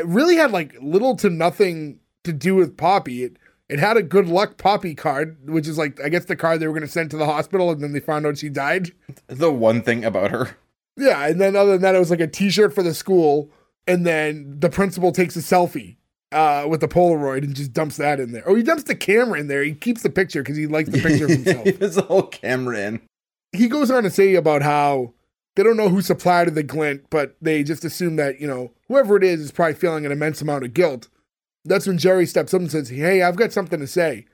really had like little to nothing to do with Poppy. It, it had a good luck Poppy card, which is like, I guess the card they were going to send to the hospital, and then they found out she died. The one thing about her. Yeah, and then other than that, it was like a t-shirt for the school, and then the principal takes a selfie. Uh, with the Polaroid and just dumps that in there. Oh, he dumps the camera in there. He keeps the picture because he likes the picture of himself. He puts the whole camera in. He goes on to say about how they don't know who supplied the glint, but they just assume that, you know, whoever it is is probably feeling an immense amount of guilt. That's when Jerri steps up and says, hey, I've got something to say.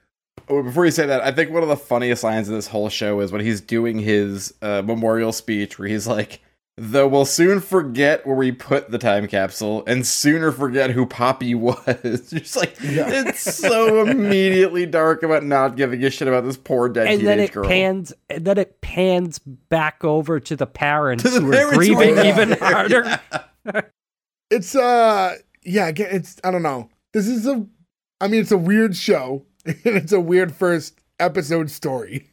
Oh, before you say that, I think one of the funniest lines in this whole show is when he's doing his uh, memorial speech where he's like, though we'll soon forget where we put the time capsule and sooner forget who Poppy was. Just like, yeah. It's so immediately dark about not giving a shit about this poor dead and teenage then it girl. Pans, and then it pans back over to the parents to the who parents are grieving who are even there. Harder. Yeah. It's, uh, yeah, it's, I don't know. This is a, I mean, it's a weird show. And it's a weird first episode story.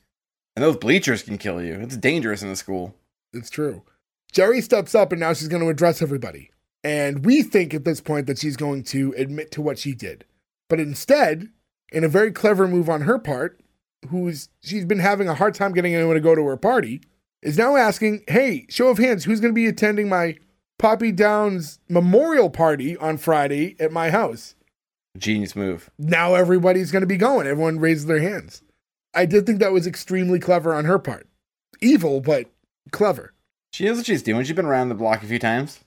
And those bleachers can kill you. It's dangerous in the school. It's true. Jerri steps up, and now she's going to address everybody. And we think at this point that she's going to admit to what she did. But instead, in a very clever move on her part, who's she's been having a hard time getting anyone to go to her party, is now asking, hey, show of hands, who's going to be attending my Poppy Downs memorial party on Friday at my house? Genius move. Now everybody's going to be going. Everyone raises their hands. I did think that was extremely clever on her part. Evil, but clever. She knows what she's doing. She's been around the block a few times.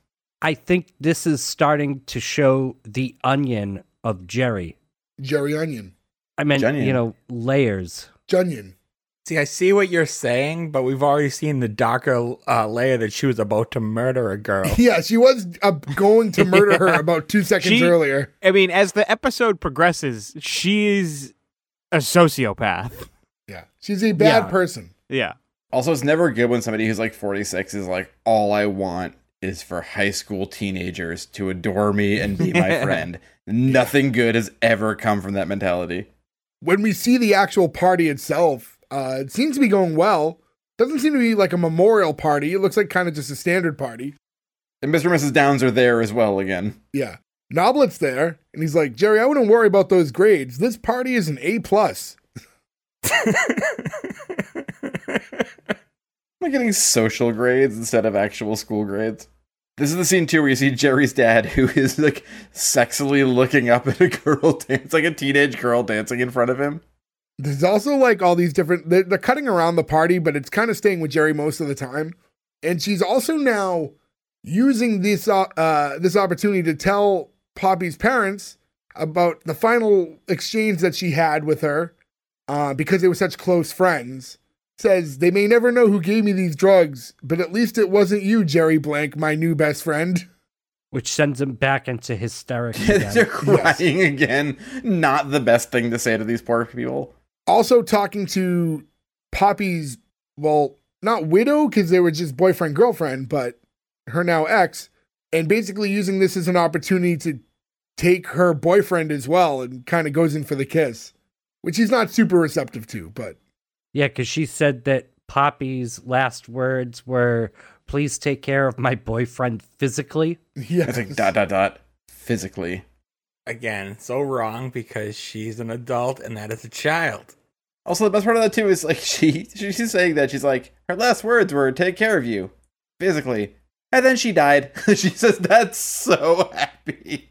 I think this is starting to show the onion of Jerri. Jerri Onion. I meant, Junion. You know, layers. Junion. See, I see what you're saying, but we've already seen the darker uh, layer that she was about to murder a girl. Yeah, she was uh, going to murder yeah. her about two seconds she, earlier. I mean, as the episode progresses, she's a sociopath. Yeah, she's a bad yeah. person. Yeah. Also, it's never good when somebody who's like forty-six is like, all I want is for high school teenagers to adore me and be my friend. Nothing good has ever come from that mentality. When we see the actual party itself, Uh, it seems to be going well. Doesn't seem to be like a memorial party. It looks like kind of just a standard party. And Mister and Missus Downs are there as well again. Yeah. Noblet's there. And he's like, Jerri, I wouldn't worry about those grades. This party is an A plus. Am I getting social grades instead of actual school grades? This is the scene, too, where you see Jerry's dad, who is like sexily looking up at a girl dance, like a teenage girl dancing in front of him. There's also like all these different, they're, they're cutting around the party, but it's kind of staying with Jerri most of the time. And she's also now using this uh, uh, this opportunity to tell Poppy's parents about the final exchange that she had with her uh, because they were such close friends. Says, they may never know who gave me these drugs, but at least it wasn't you, Jerri Blank, my new best friend. Which sends him back into hysterics again. They're crying yes. again. Not the best thing to say to these poor people. Also talking to Poppy's, well, not widow, because they were just boyfriend-girlfriend, but her now ex, and basically using this as an opportunity to take her boyfriend as well, and kind of goes in for the kiss, which he's not super receptive to, but... Yeah, because she said that Poppy's last words were, please take care of my boyfriend physically. Yeah, it's like, dot, dot, dot, physically. Again, so wrong because she's an adult and that is a child. Also, the best part of that too is like she she's saying that she's like her last words were "take care of you," physically, and then she died. She says that's so happy.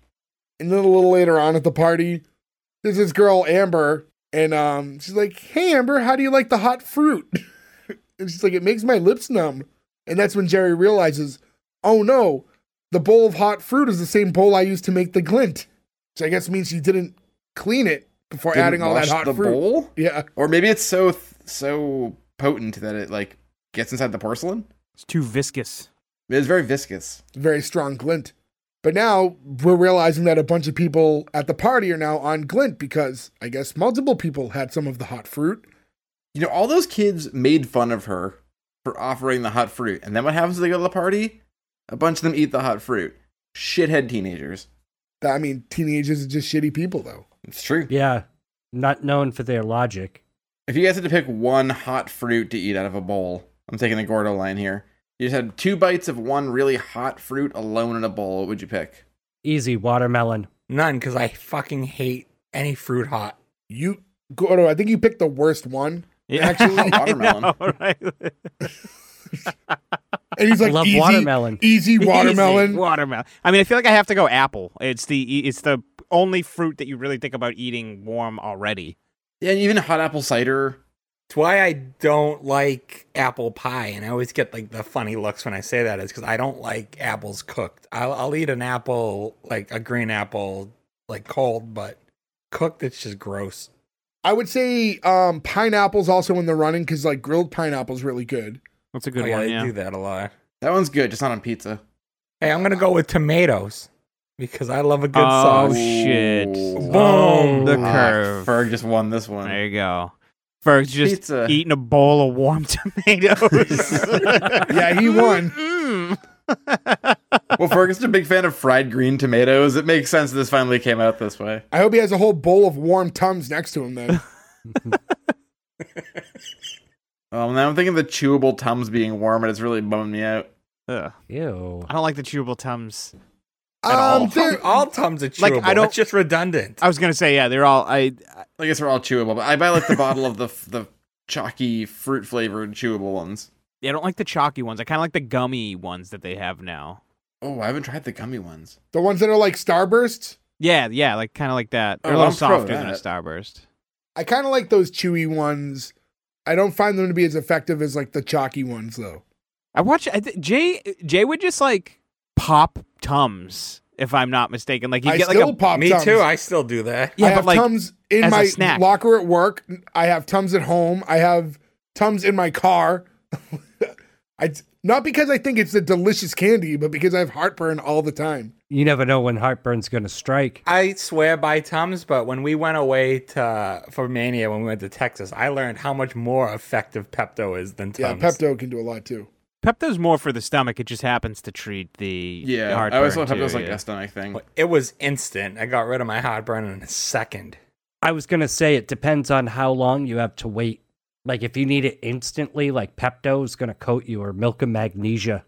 And then a little later on at the party, there's this girl Amber, and um, she's like, "Hey Amber, how do you like the hot fruit?" And she's like, "It makes my lips numb." And that's when Jerri realizes, "Oh no, the bowl of hot fruit is the same bowl I used to make the glint." Which I guess means she didn't clean it before didn't adding all that hot the fruit. Bowl? Yeah, or maybe it's so th- so potent that it like gets inside the porcelain. It's too viscous. It's very viscous. Very strong glint. But now we're realizing that a bunch of people at the party are now on glint because I guess multiple people had some of the hot fruit. You know, all those kids made fun of her for offering the hot fruit, and then what happens when they go to the party? A bunch of them eat the hot fruit. Shithead teenagers. I mean, teenagers are just shitty people, though. It's true. Yeah, not known for their logic. If you guys had to pick one hot fruit to eat out of a bowl, I'm taking the Gordo line here. You just had two bites of one really hot fruit alone in a bowl. What would you pick? Easy, watermelon. None, because I fucking hate any fruit hot. You, Gordo, I think you picked the worst one. Yeah. Actually, watermelon. I know, right? And he's like, I love easy, watermelon. Easy watermelon. Easy watermelon. I mean, I feel like I have to go apple. It's the it's the only fruit that you really think about eating warm already. Yeah, and even hot apple cider. It's why I don't like apple pie, and I always get like the funny looks when I say that is because I don't like apples cooked. I'll, I'll eat an apple, like a green apple, like cold, but cooked, it's just gross. I would say um, pineapple's also in the running because like grilled pineapple's really good. That's a good oh, one, yeah. I yeah. do that a lot. That one's good, just not on pizza. Hey, I'm going to go with tomatoes because I love a good oh, sauce. Oh, shit. Boom. Oh, the curve. Ferg just won this one. There you go. Ferg's just pizza. Eating a bowl of warm tomatoes. Yeah, he won. Well, Ferg is a big fan of fried green tomatoes. It makes sense this finally came out this way. I hope he has a whole bowl of warm Tums next to him, then. Um, now I'm thinking of the chewable Tums being warm, and it's really bumming me out. Ugh. Ew. I don't like the chewable Tums. At um, all. all Tums are chewable. Like, I don't, That's just redundant. I was going to say, yeah, they're all... I, I, I guess they're all chewable, but I buy like the bottle of the the chalky fruit-flavored chewable ones. Yeah, I don't like the chalky ones. I kind of like the gummy ones that they have now. Oh, I haven't tried the gummy ones. The ones that are like Starbursts? Yeah, yeah, like kind of like that. They're oh, a little I'm softer than a Starburst. I kind of like those chewy ones. I don't find them to be as effective as like the chalky ones, though. I watch I th- Jay. Jay would just like pop Tums, if I'm not mistaken. Like you get like a pop me Tums. too. I still do that. Yeah, I have like, Tums in my locker at work. I have Tums at home. I have Tums in my car. I not because I think it's a delicious candy, but because I have heartburn all the time. You never know when heartburn's going to strike. I swear by Tums, but when we went away to for Mania, when we went to Texas, I learned how much more effective Pepto is than Tums. Yeah, Pepto can do a lot too. Pepto's more for the stomach. It just happens to treat the yeah, heartburn. I always thought Pepto's like yeah. a stomach thing. It was instant. I got rid of my heartburn in a second. I was going to say it depends on how long you have to wait. Like if you need it instantly, like Pepto's going to coat you, or milk of magnesia.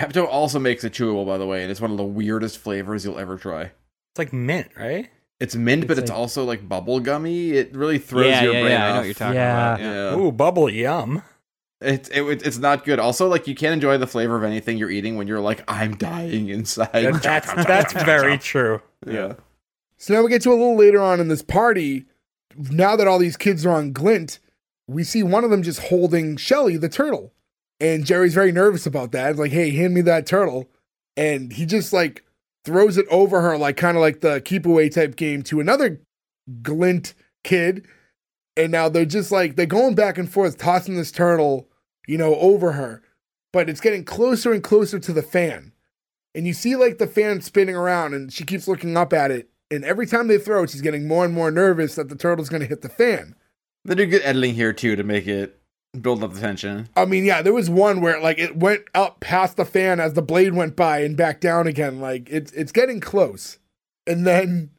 Pepto also makes it chewable, by the way, and it's one of the weirdest flavors you'll ever try. It's like mint, right? It's mint, it's but like... it's also like bubble gummy. It really throws yeah, your yeah, brain yeah, off. I know what you're talking yeah. about. Yeah. Ooh, bubble yum. It's it, it's not good. Also, like you can't enjoy the flavor of anything you're eating when you're like, I'm dying inside. That's that's very true. Yeah. So now we get to a little later on in this party. Now that all these kids are on Glint, we see one of them just holding Shelly, the turtle, and Jerry's very nervous about that. It's like, hey, hand me that turtle, and he just like throws it over her, like kind of like the keep away type game to another Glint kid, and now they're just like they're going back and forth, tossing this turtle. You know, over her, but it's getting closer and closer to the fan. And you see like the fan spinning around and she keeps looking up at it. And every time they throw it, she's getting more and more nervous that the turtle's going to hit the fan. They do good editing here too, to make it build up the tension. I mean, yeah, there was one where like it went up past the fan as the blade went by and back down again. Like it's, it's getting close. And then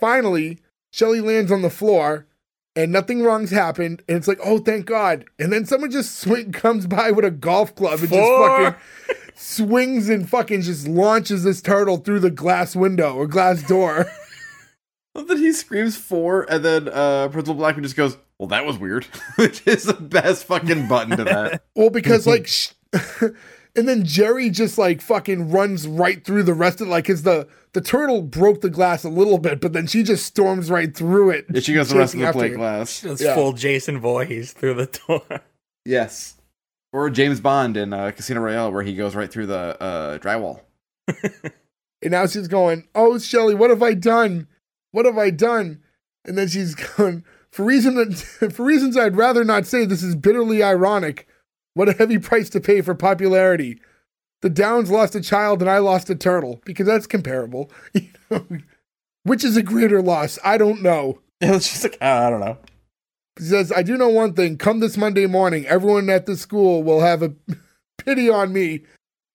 finally Shelly lands on the floor. And nothing wrong's happened, and it's like, oh, thank God. And then someone just swing comes by with a golf club and Four. just fucking swings and fucking just launches this turtle through the glass window or glass door. Well, then he screams four, and then uh, Principal Blackman just goes, well, that was weird, which is the best fucking button to that. Well, because, like, sh- and then Jerry just, like, fucking runs right through the rest of it, like, is the... The turtle broke the glass a little bit, but then she just storms right through it. Yeah, she goes the rest of the plate glass. She does yeah. full Jason Voorhees through the door. Yes. Or James Bond in uh, Casino Royale, where he goes right through the uh, drywall. And now she's going, oh, Shelly, what have I done? What have I done? And then she's going, for, reason that, for reasons I'd rather not say, this is bitterly ironic. What a heavy price to pay for popularity. The Downs lost a child and I lost a turtle, because that's comparable. You know? Which is a greater loss? I don't know. It's just like, uh, I don't know. He says, I do know one thing. Come this Monday morning, everyone at the school will have a pity on me.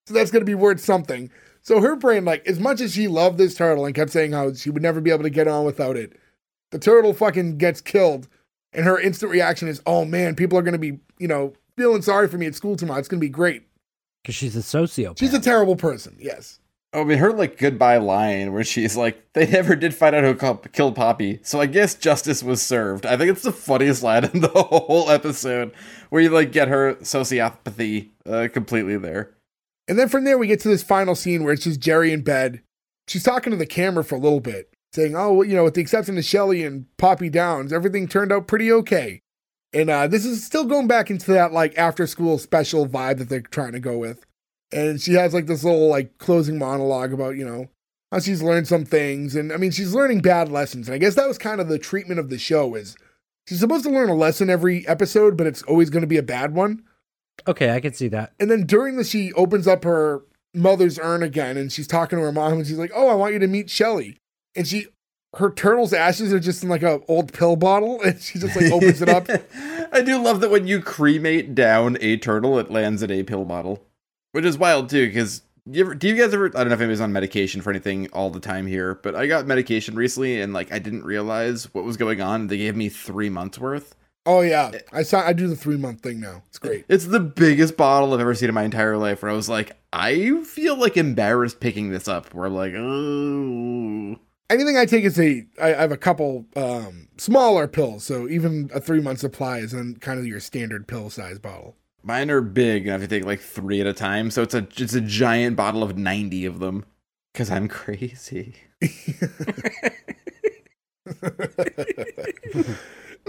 So that's going to be worth something. So her brain, like, as much as she loved this turtle and kept saying how she would never be able to get on without it, the turtle fucking gets killed. And her instant reaction is, oh man, people are going to be, you know, feeling sorry for me at school tomorrow. It's going to be great. Because she's a sociopath. She's a terrible person, yes. Oh, I mean, her, like, goodbye line where she's like, they never did find out who killed Poppy, so I guess justice was served. I think it's the funniest line in the whole episode, where you, like, get her sociopathy uh, completely there. And then from there, we get to this final scene where it's just Jerry in bed. She's talking to the camera for a little bit, saying, oh, well, you know, with the exception of Shelly and Poppy Downs, everything turned out pretty okay. And uh, this is still going back into that, like, after-school special vibe that they're trying to go with. And she has, like, this little, like, closing monologue about, you know, how she's learned some things. And, I mean, she's learning bad lessons. And I guess that was kind of the treatment of the show is she's supposed to learn a lesson every episode, but it's always going to be a bad one. Okay, I can see that. And then during the, she opens up her mother's urn again, and she's talking to her mom, and she's like, oh, I want you to meet Shelly. And she... her turtle's ashes are just in like an old pill bottle, and she just like opens it up. I do love that when you cremate down a turtle, it lands in a pill bottle, which is wild too. Because do you guys ever? I don't know if anybody's on medication for anything all the time here, but I got medication recently, and like I didn't realize what was going on. They gave me three months worth. Oh yeah, I saw. I do the three month thing now. It's great. It's the biggest bottle I've ever seen in my entire life. Where I was like, I feel like embarrassed picking this up. We're like, oh. Anything I take is a, I have a couple um, smaller pills, so even a three-month supply is in kind of your standard pill-size bottle. Mine are big, and I have to take like three at a time, so it's a it's a giant bottle of ninety of them, because I'm crazy.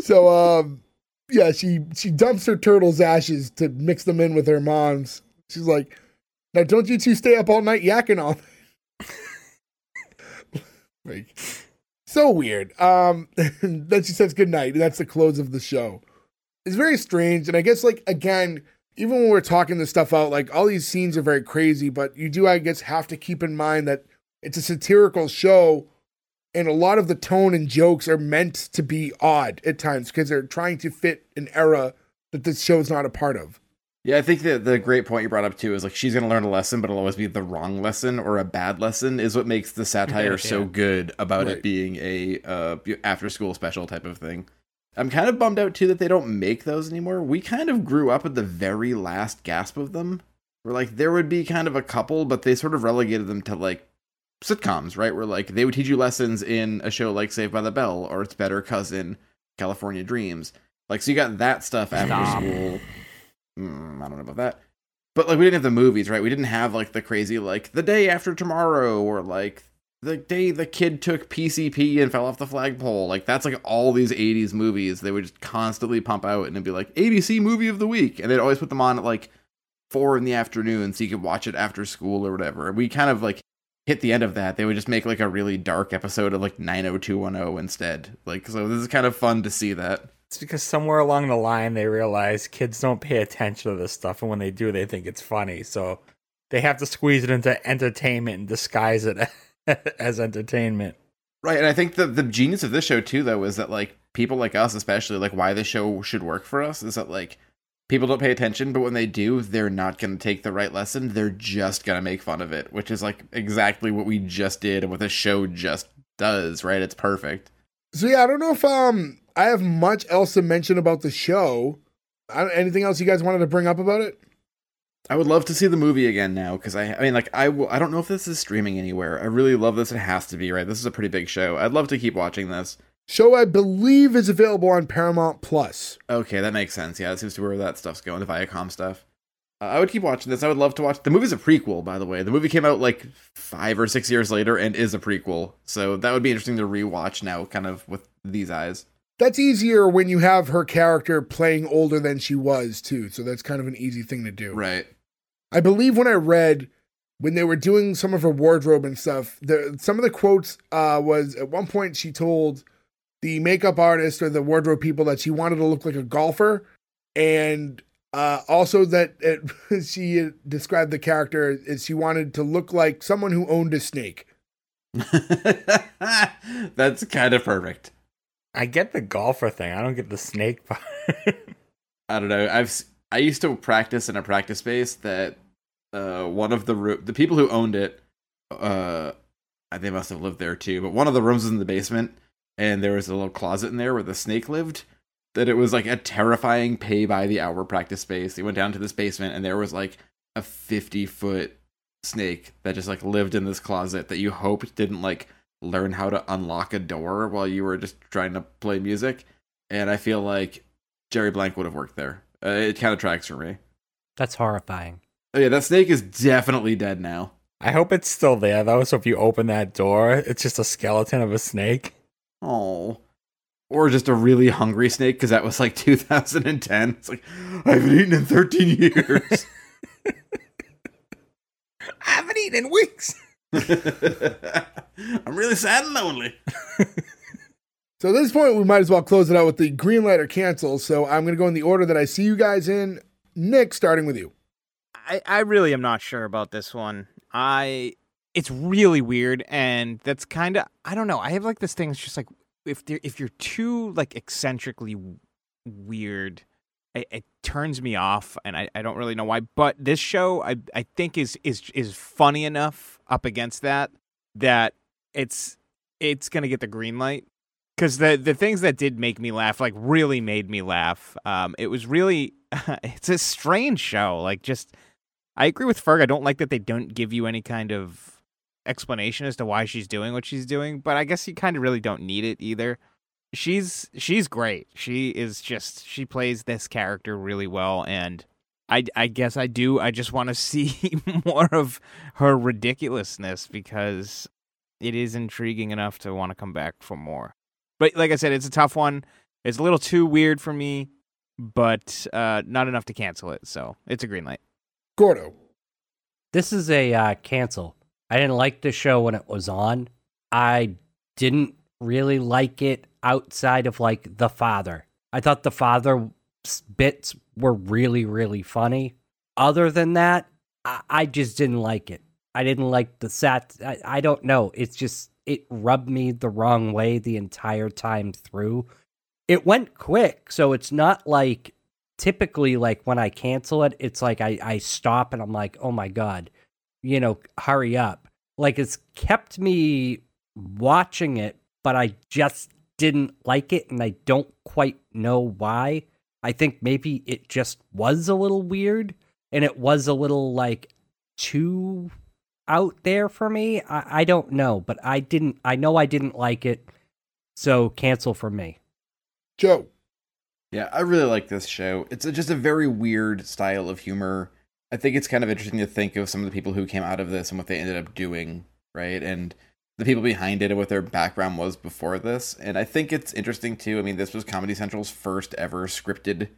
So, um, yeah, she, she dumps her turtle's ashes to mix them in with her mom's. She's like, now don't you two stay up all night yakking all night. Like, so weird. Um, then she says goodnight, and that's the close of the show. It's very strange, and I guess, like, again, even when we're talking this stuff out, like, all these scenes are very crazy, but you do, I guess, have to keep in mind that it's a satirical show, and a lot of the tone and jokes are meant to be odd at times, because they're trying to fit an era that this show's not a part of. Yeah, I think that the great point you brought up, too, is, like, she's going to learn a lesson, but it'll always be the wrong lesson or a bad lesson is what makes the satire yeah. so good about right. it being a uh, after-school special type of thing. I'm kind of bummed out, too, that they don't make those anymore. We kind of grew up at the very last gasp of them. Where, like, there would be kind of a couple, but they sort of relegated them to, like, sitcoms, right? Where, like, they would teach you lessons in a show like Saved by the Bell or Its Better Cousin, California Dreams. Like, so you got that stuff after Stop. school. Mm, I don't know about that. But, like, we didn't have the movies, right? We didn't have, like, the crazy, like, The Day After Tomorrow or, like, the day the kid took P C P and fell off the flagpole. Like, that's, like, all these eighties movies they would just constantly pump out, and it'd be, like, A B C Movie of the Week. And they'd always put them on at, like, four in the afternoon so you could watch it after school or whatever. And we kind of, like, hit the end of that. They would just make, like, a really dark episode of, like, nine oh two one oh instead. Like, so this is kind of fun to see that. It's because somewhere along the line they realize kids don't pay attention to this stuff, and when they do, they think it's funny. So they have to squeeze it into entertainment and disguise it as entertainment. Right, and I think the, the genius of this show, too, though, is that, like, people like us, especially, like, why this show should work for us is that, like, people don't pay attention, but when they do, they're not going to take the right lesson. They're just going to make fun of it, which is, like, exactly what we just did and what this show just does, right? It's perfect. So, yeah, I don't know if, um... I have much else to mention about the show. I don't, anything else you guys wanted to bring up about it? I would love to see the movie again now, because I, I mean, like, I, will, I don't know if this is streaming anywhere. I really love this. It has to be, right? This is a pretty big show. I'd love to keep watching this. Show, I believe, is available on Paramount Plus. Okay, that makes sense. Yeah, that seems to be where that stuff's going, the Viacom stuff. Uh, I would keep watching this. I would love to watch. The movie's a prequel, by the way. The movie came out, like, five or six years later and is a prequel. So that would be interesting to rewatch now, kind of with these eyes. That's easier when you have her character playing older than she was, too. So that's kind of an easy thing to do. Right. I believe when I read, when they were doing some of her wardrobe and stuff, the, some of the quotes uh, was at one point she told the makeup artist or the wardrobe people that she wanted to look like a golfer. And uh, also that it, she described the character as she wanted to look like someone who owned a snake. That's kind of perfect. I get the golfer thing. I don't get the snake part. I don't know. I've I used to practice in a practice space that uh, one of the ro- the people who owned it, uh, they must have lived there too. But one of the rooms was in the basement, and there was a little closet in there where the snake lived. That it was like a terrifying pay by the hour practice space. They went down to this basement, and there was like a fifty foot snake that just like lived in this closet that you hoped didn't like. Learn how to unlock a door while you were just trying to play music. And I feel like Jerri Blank would have worked there. Uh, it kind of tracks for me. That's horrifying. Oh yeah, that snake is definitely dead now. I hope it's still there though, so if you open that door, it's just a skeleton of a snake. Oh. Or just a really hungry snake, because that was like two thousand ten. It's like, I haven't eaten in thirteen years. I haven't eaten in weeks. I'm really sad and lonely. So at this point we might as well close it out with the green light or cancel. So I'm going to go in the order that I see you guys in. Nick, starting with you. I, I really am not sure about this one. I It's really weird, and that's kind of, I don't know, I have like this thing, it's just like if there, if you're too like eccentrically weird, it, it turns me off, and I, I don't really know why. But this show, I I think is is is funny enough up against that that it's it's gonna get the green light, because the the things that did make me laugh like really made me laugh. Um, it was really it's a strange show. Like just I agree with Ferg. I don't like that they don't give you any kind of explanation as to why she's doing what she's doing, but I guess you kind of really don't need it either. She's she's great. She is just, she plays this character really well, and I, I guess I do. I just want to see more of her ridiculousness because it is intriguing enough to want to come back for more. But like I said, it's a tough one. It's a little too weird for me, but uh, not enough to cancel it. So it's a green light. Gordo. This is a uh, cancel. I didn't like the show when it was on. I didn't really like it outside of like The Father. I thought The Father bits were really, really funny. Other than that, I, I just didn't like it. I didn't like the sat. I, I don't know. It's just, it rubbed me the wrong way the entire time through. It went quick. So it's not like typically like when I cancel it, it's like I, I stop and I'm like, oh my God, you know, hurry up. Like it's kept me watching it, but I just didn't like it. And I don't quite know why. I think maybe it just was a little weird and it was a little like too out there for me. I, I don't know, but I didn't, I know I didn't like it. So cancel for me. Joe. Yeah, I really like this show. It's a, just a very weird style of humor. I think it's kind of interesting to think of some of the people who came out of this and what they ended up doing, right? And the people behind it and what their background was before this. And I think it's interesting, too. I mean, this was Comedy Central's first ever scripted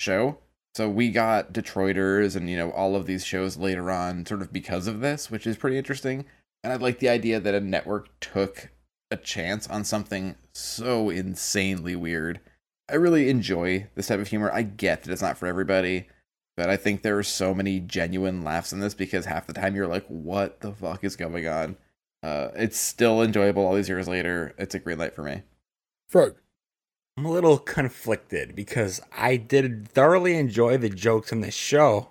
show. So we got Detroiters and, you know, all of these shows later on sort of because of this, which is pretty interesting. And I like the idea that a network took a chance on something so insanely weird. I really enjoy this type of humor. I get that it's not for everybody, but I think there are so many genuine laughs in this because half the time you're like, what the fuck is going on? Uh, it's still enjoyable all these years later. It's a green light for me. Ferg. I'm a little conflicted because I did thoroughly enjoy the jokes in this show,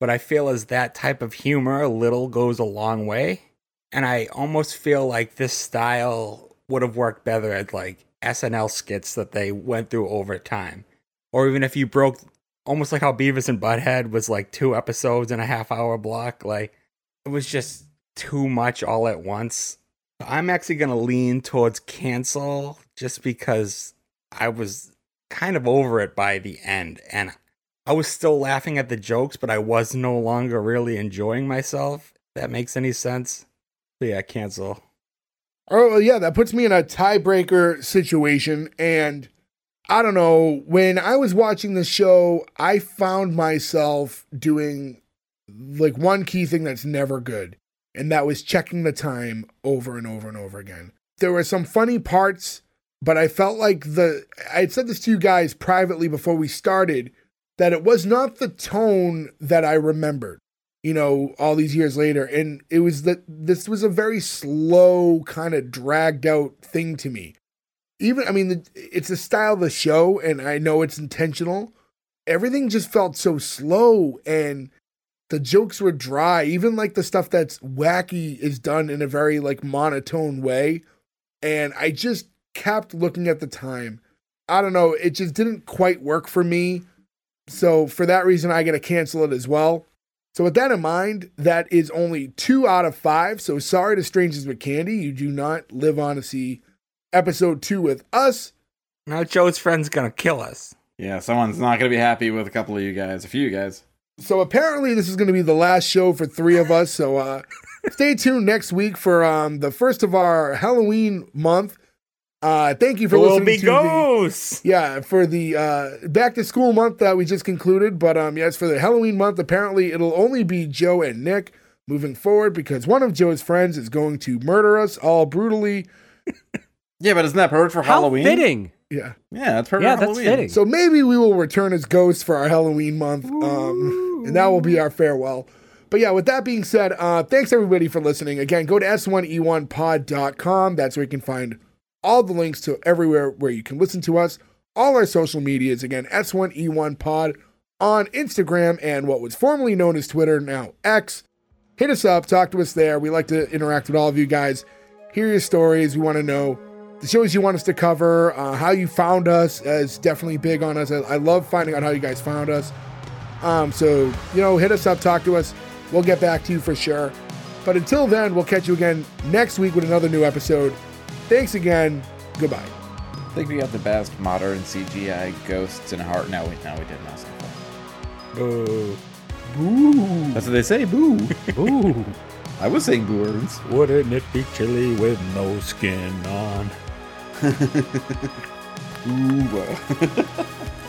but I feel as that type of humor, a little goes a long way. And I almost feel like this style would have worked better at like S N L skits that they went through over time. Or even if you broke, almost like how Beavis and Butthead was like two episodes in a half hour block. Like it was just too much all at once. I'm actually going to lean towards cancel just because I was kind of over it by the end. And I was still laughing at the jokes, but I was no longer really enjoying myself. If that makes any sense. So yeah, cancel. Oh, yeah, that puts me in a tiebreaker situation, and I don't know, when I was watching the show, I found myself doing, like, one key thing that's never good, and that was checking the time over and over and over again. There were some funny parts, but I felt like the, I had said this to you guys privately before we started, that it was not the tone that I remembered. You know, all these years later. And it was that this was a very slow kind of dragged out thing to me. Even, I mean, the, it's the style of the show and I know it's intentional. Everything just felt so slow and the jokes were dry. Even like the stuff that's wacky is done in a very like monotone way. And I just kept looking at the time. I don't know. It just didn't quite work for me. So for that reason, I got to cancel it as well. So with that in mind, that is only two out of five. So sorry to Strangers with Candy. You do not live on to see episode two with us. Now Joe's friend's going to kill us. Yeah, someone's not going to be happy with a couple of you guys, a few of you guys. So apparently this is going to be the last show for three of us. So uh, stay tuned next week for um, the first of our Halloween month. Uh, thank you for we'll listening be to ghosts. The, yeah, for the uh, back to school month that we just concluded. But um, yes, for the Halloween month, apparently it'll only be Joe and Nick moving forward because one of Joe's friends is going to murder us all brutally. Yeah, but isn't that perfect for How Halloween? Fitting. Yeah, yeah, that's perfect. Yeah, for that's Halloween. Fitting. So maybe we will return as ghosts for our Halloween month, um, and that will be our farewell. But yeah, with that being said, uh, thanks everybody for listening. Again, go to S one E one pod dot com. That's where you can find all the links to everywhere where you can listen to us, all our social medias, again, S one E one pod on Instagram and what was formerly known as Twitter, now X. Hit us up, talk to us there. We like to interact with all of you guys, hear your stories. We want to know the shows you want us to cover, uh, how you found us is definitely big on us. I, I love finding out how you guys found us. Um, so, you know, hit us up, talk to us. We'll get back to you for sure. But until then, we'll catch you again next week with another new episode. Thanks again. Goodbye. I think we got the best modern C G I ghosts in a heart. No, wait, no, we didn't. That's not fun. Boo. Boo. That's what they say. Boo. Boo. I was saying boo words. Wouldn't it be chilly with no skin on? Ooh.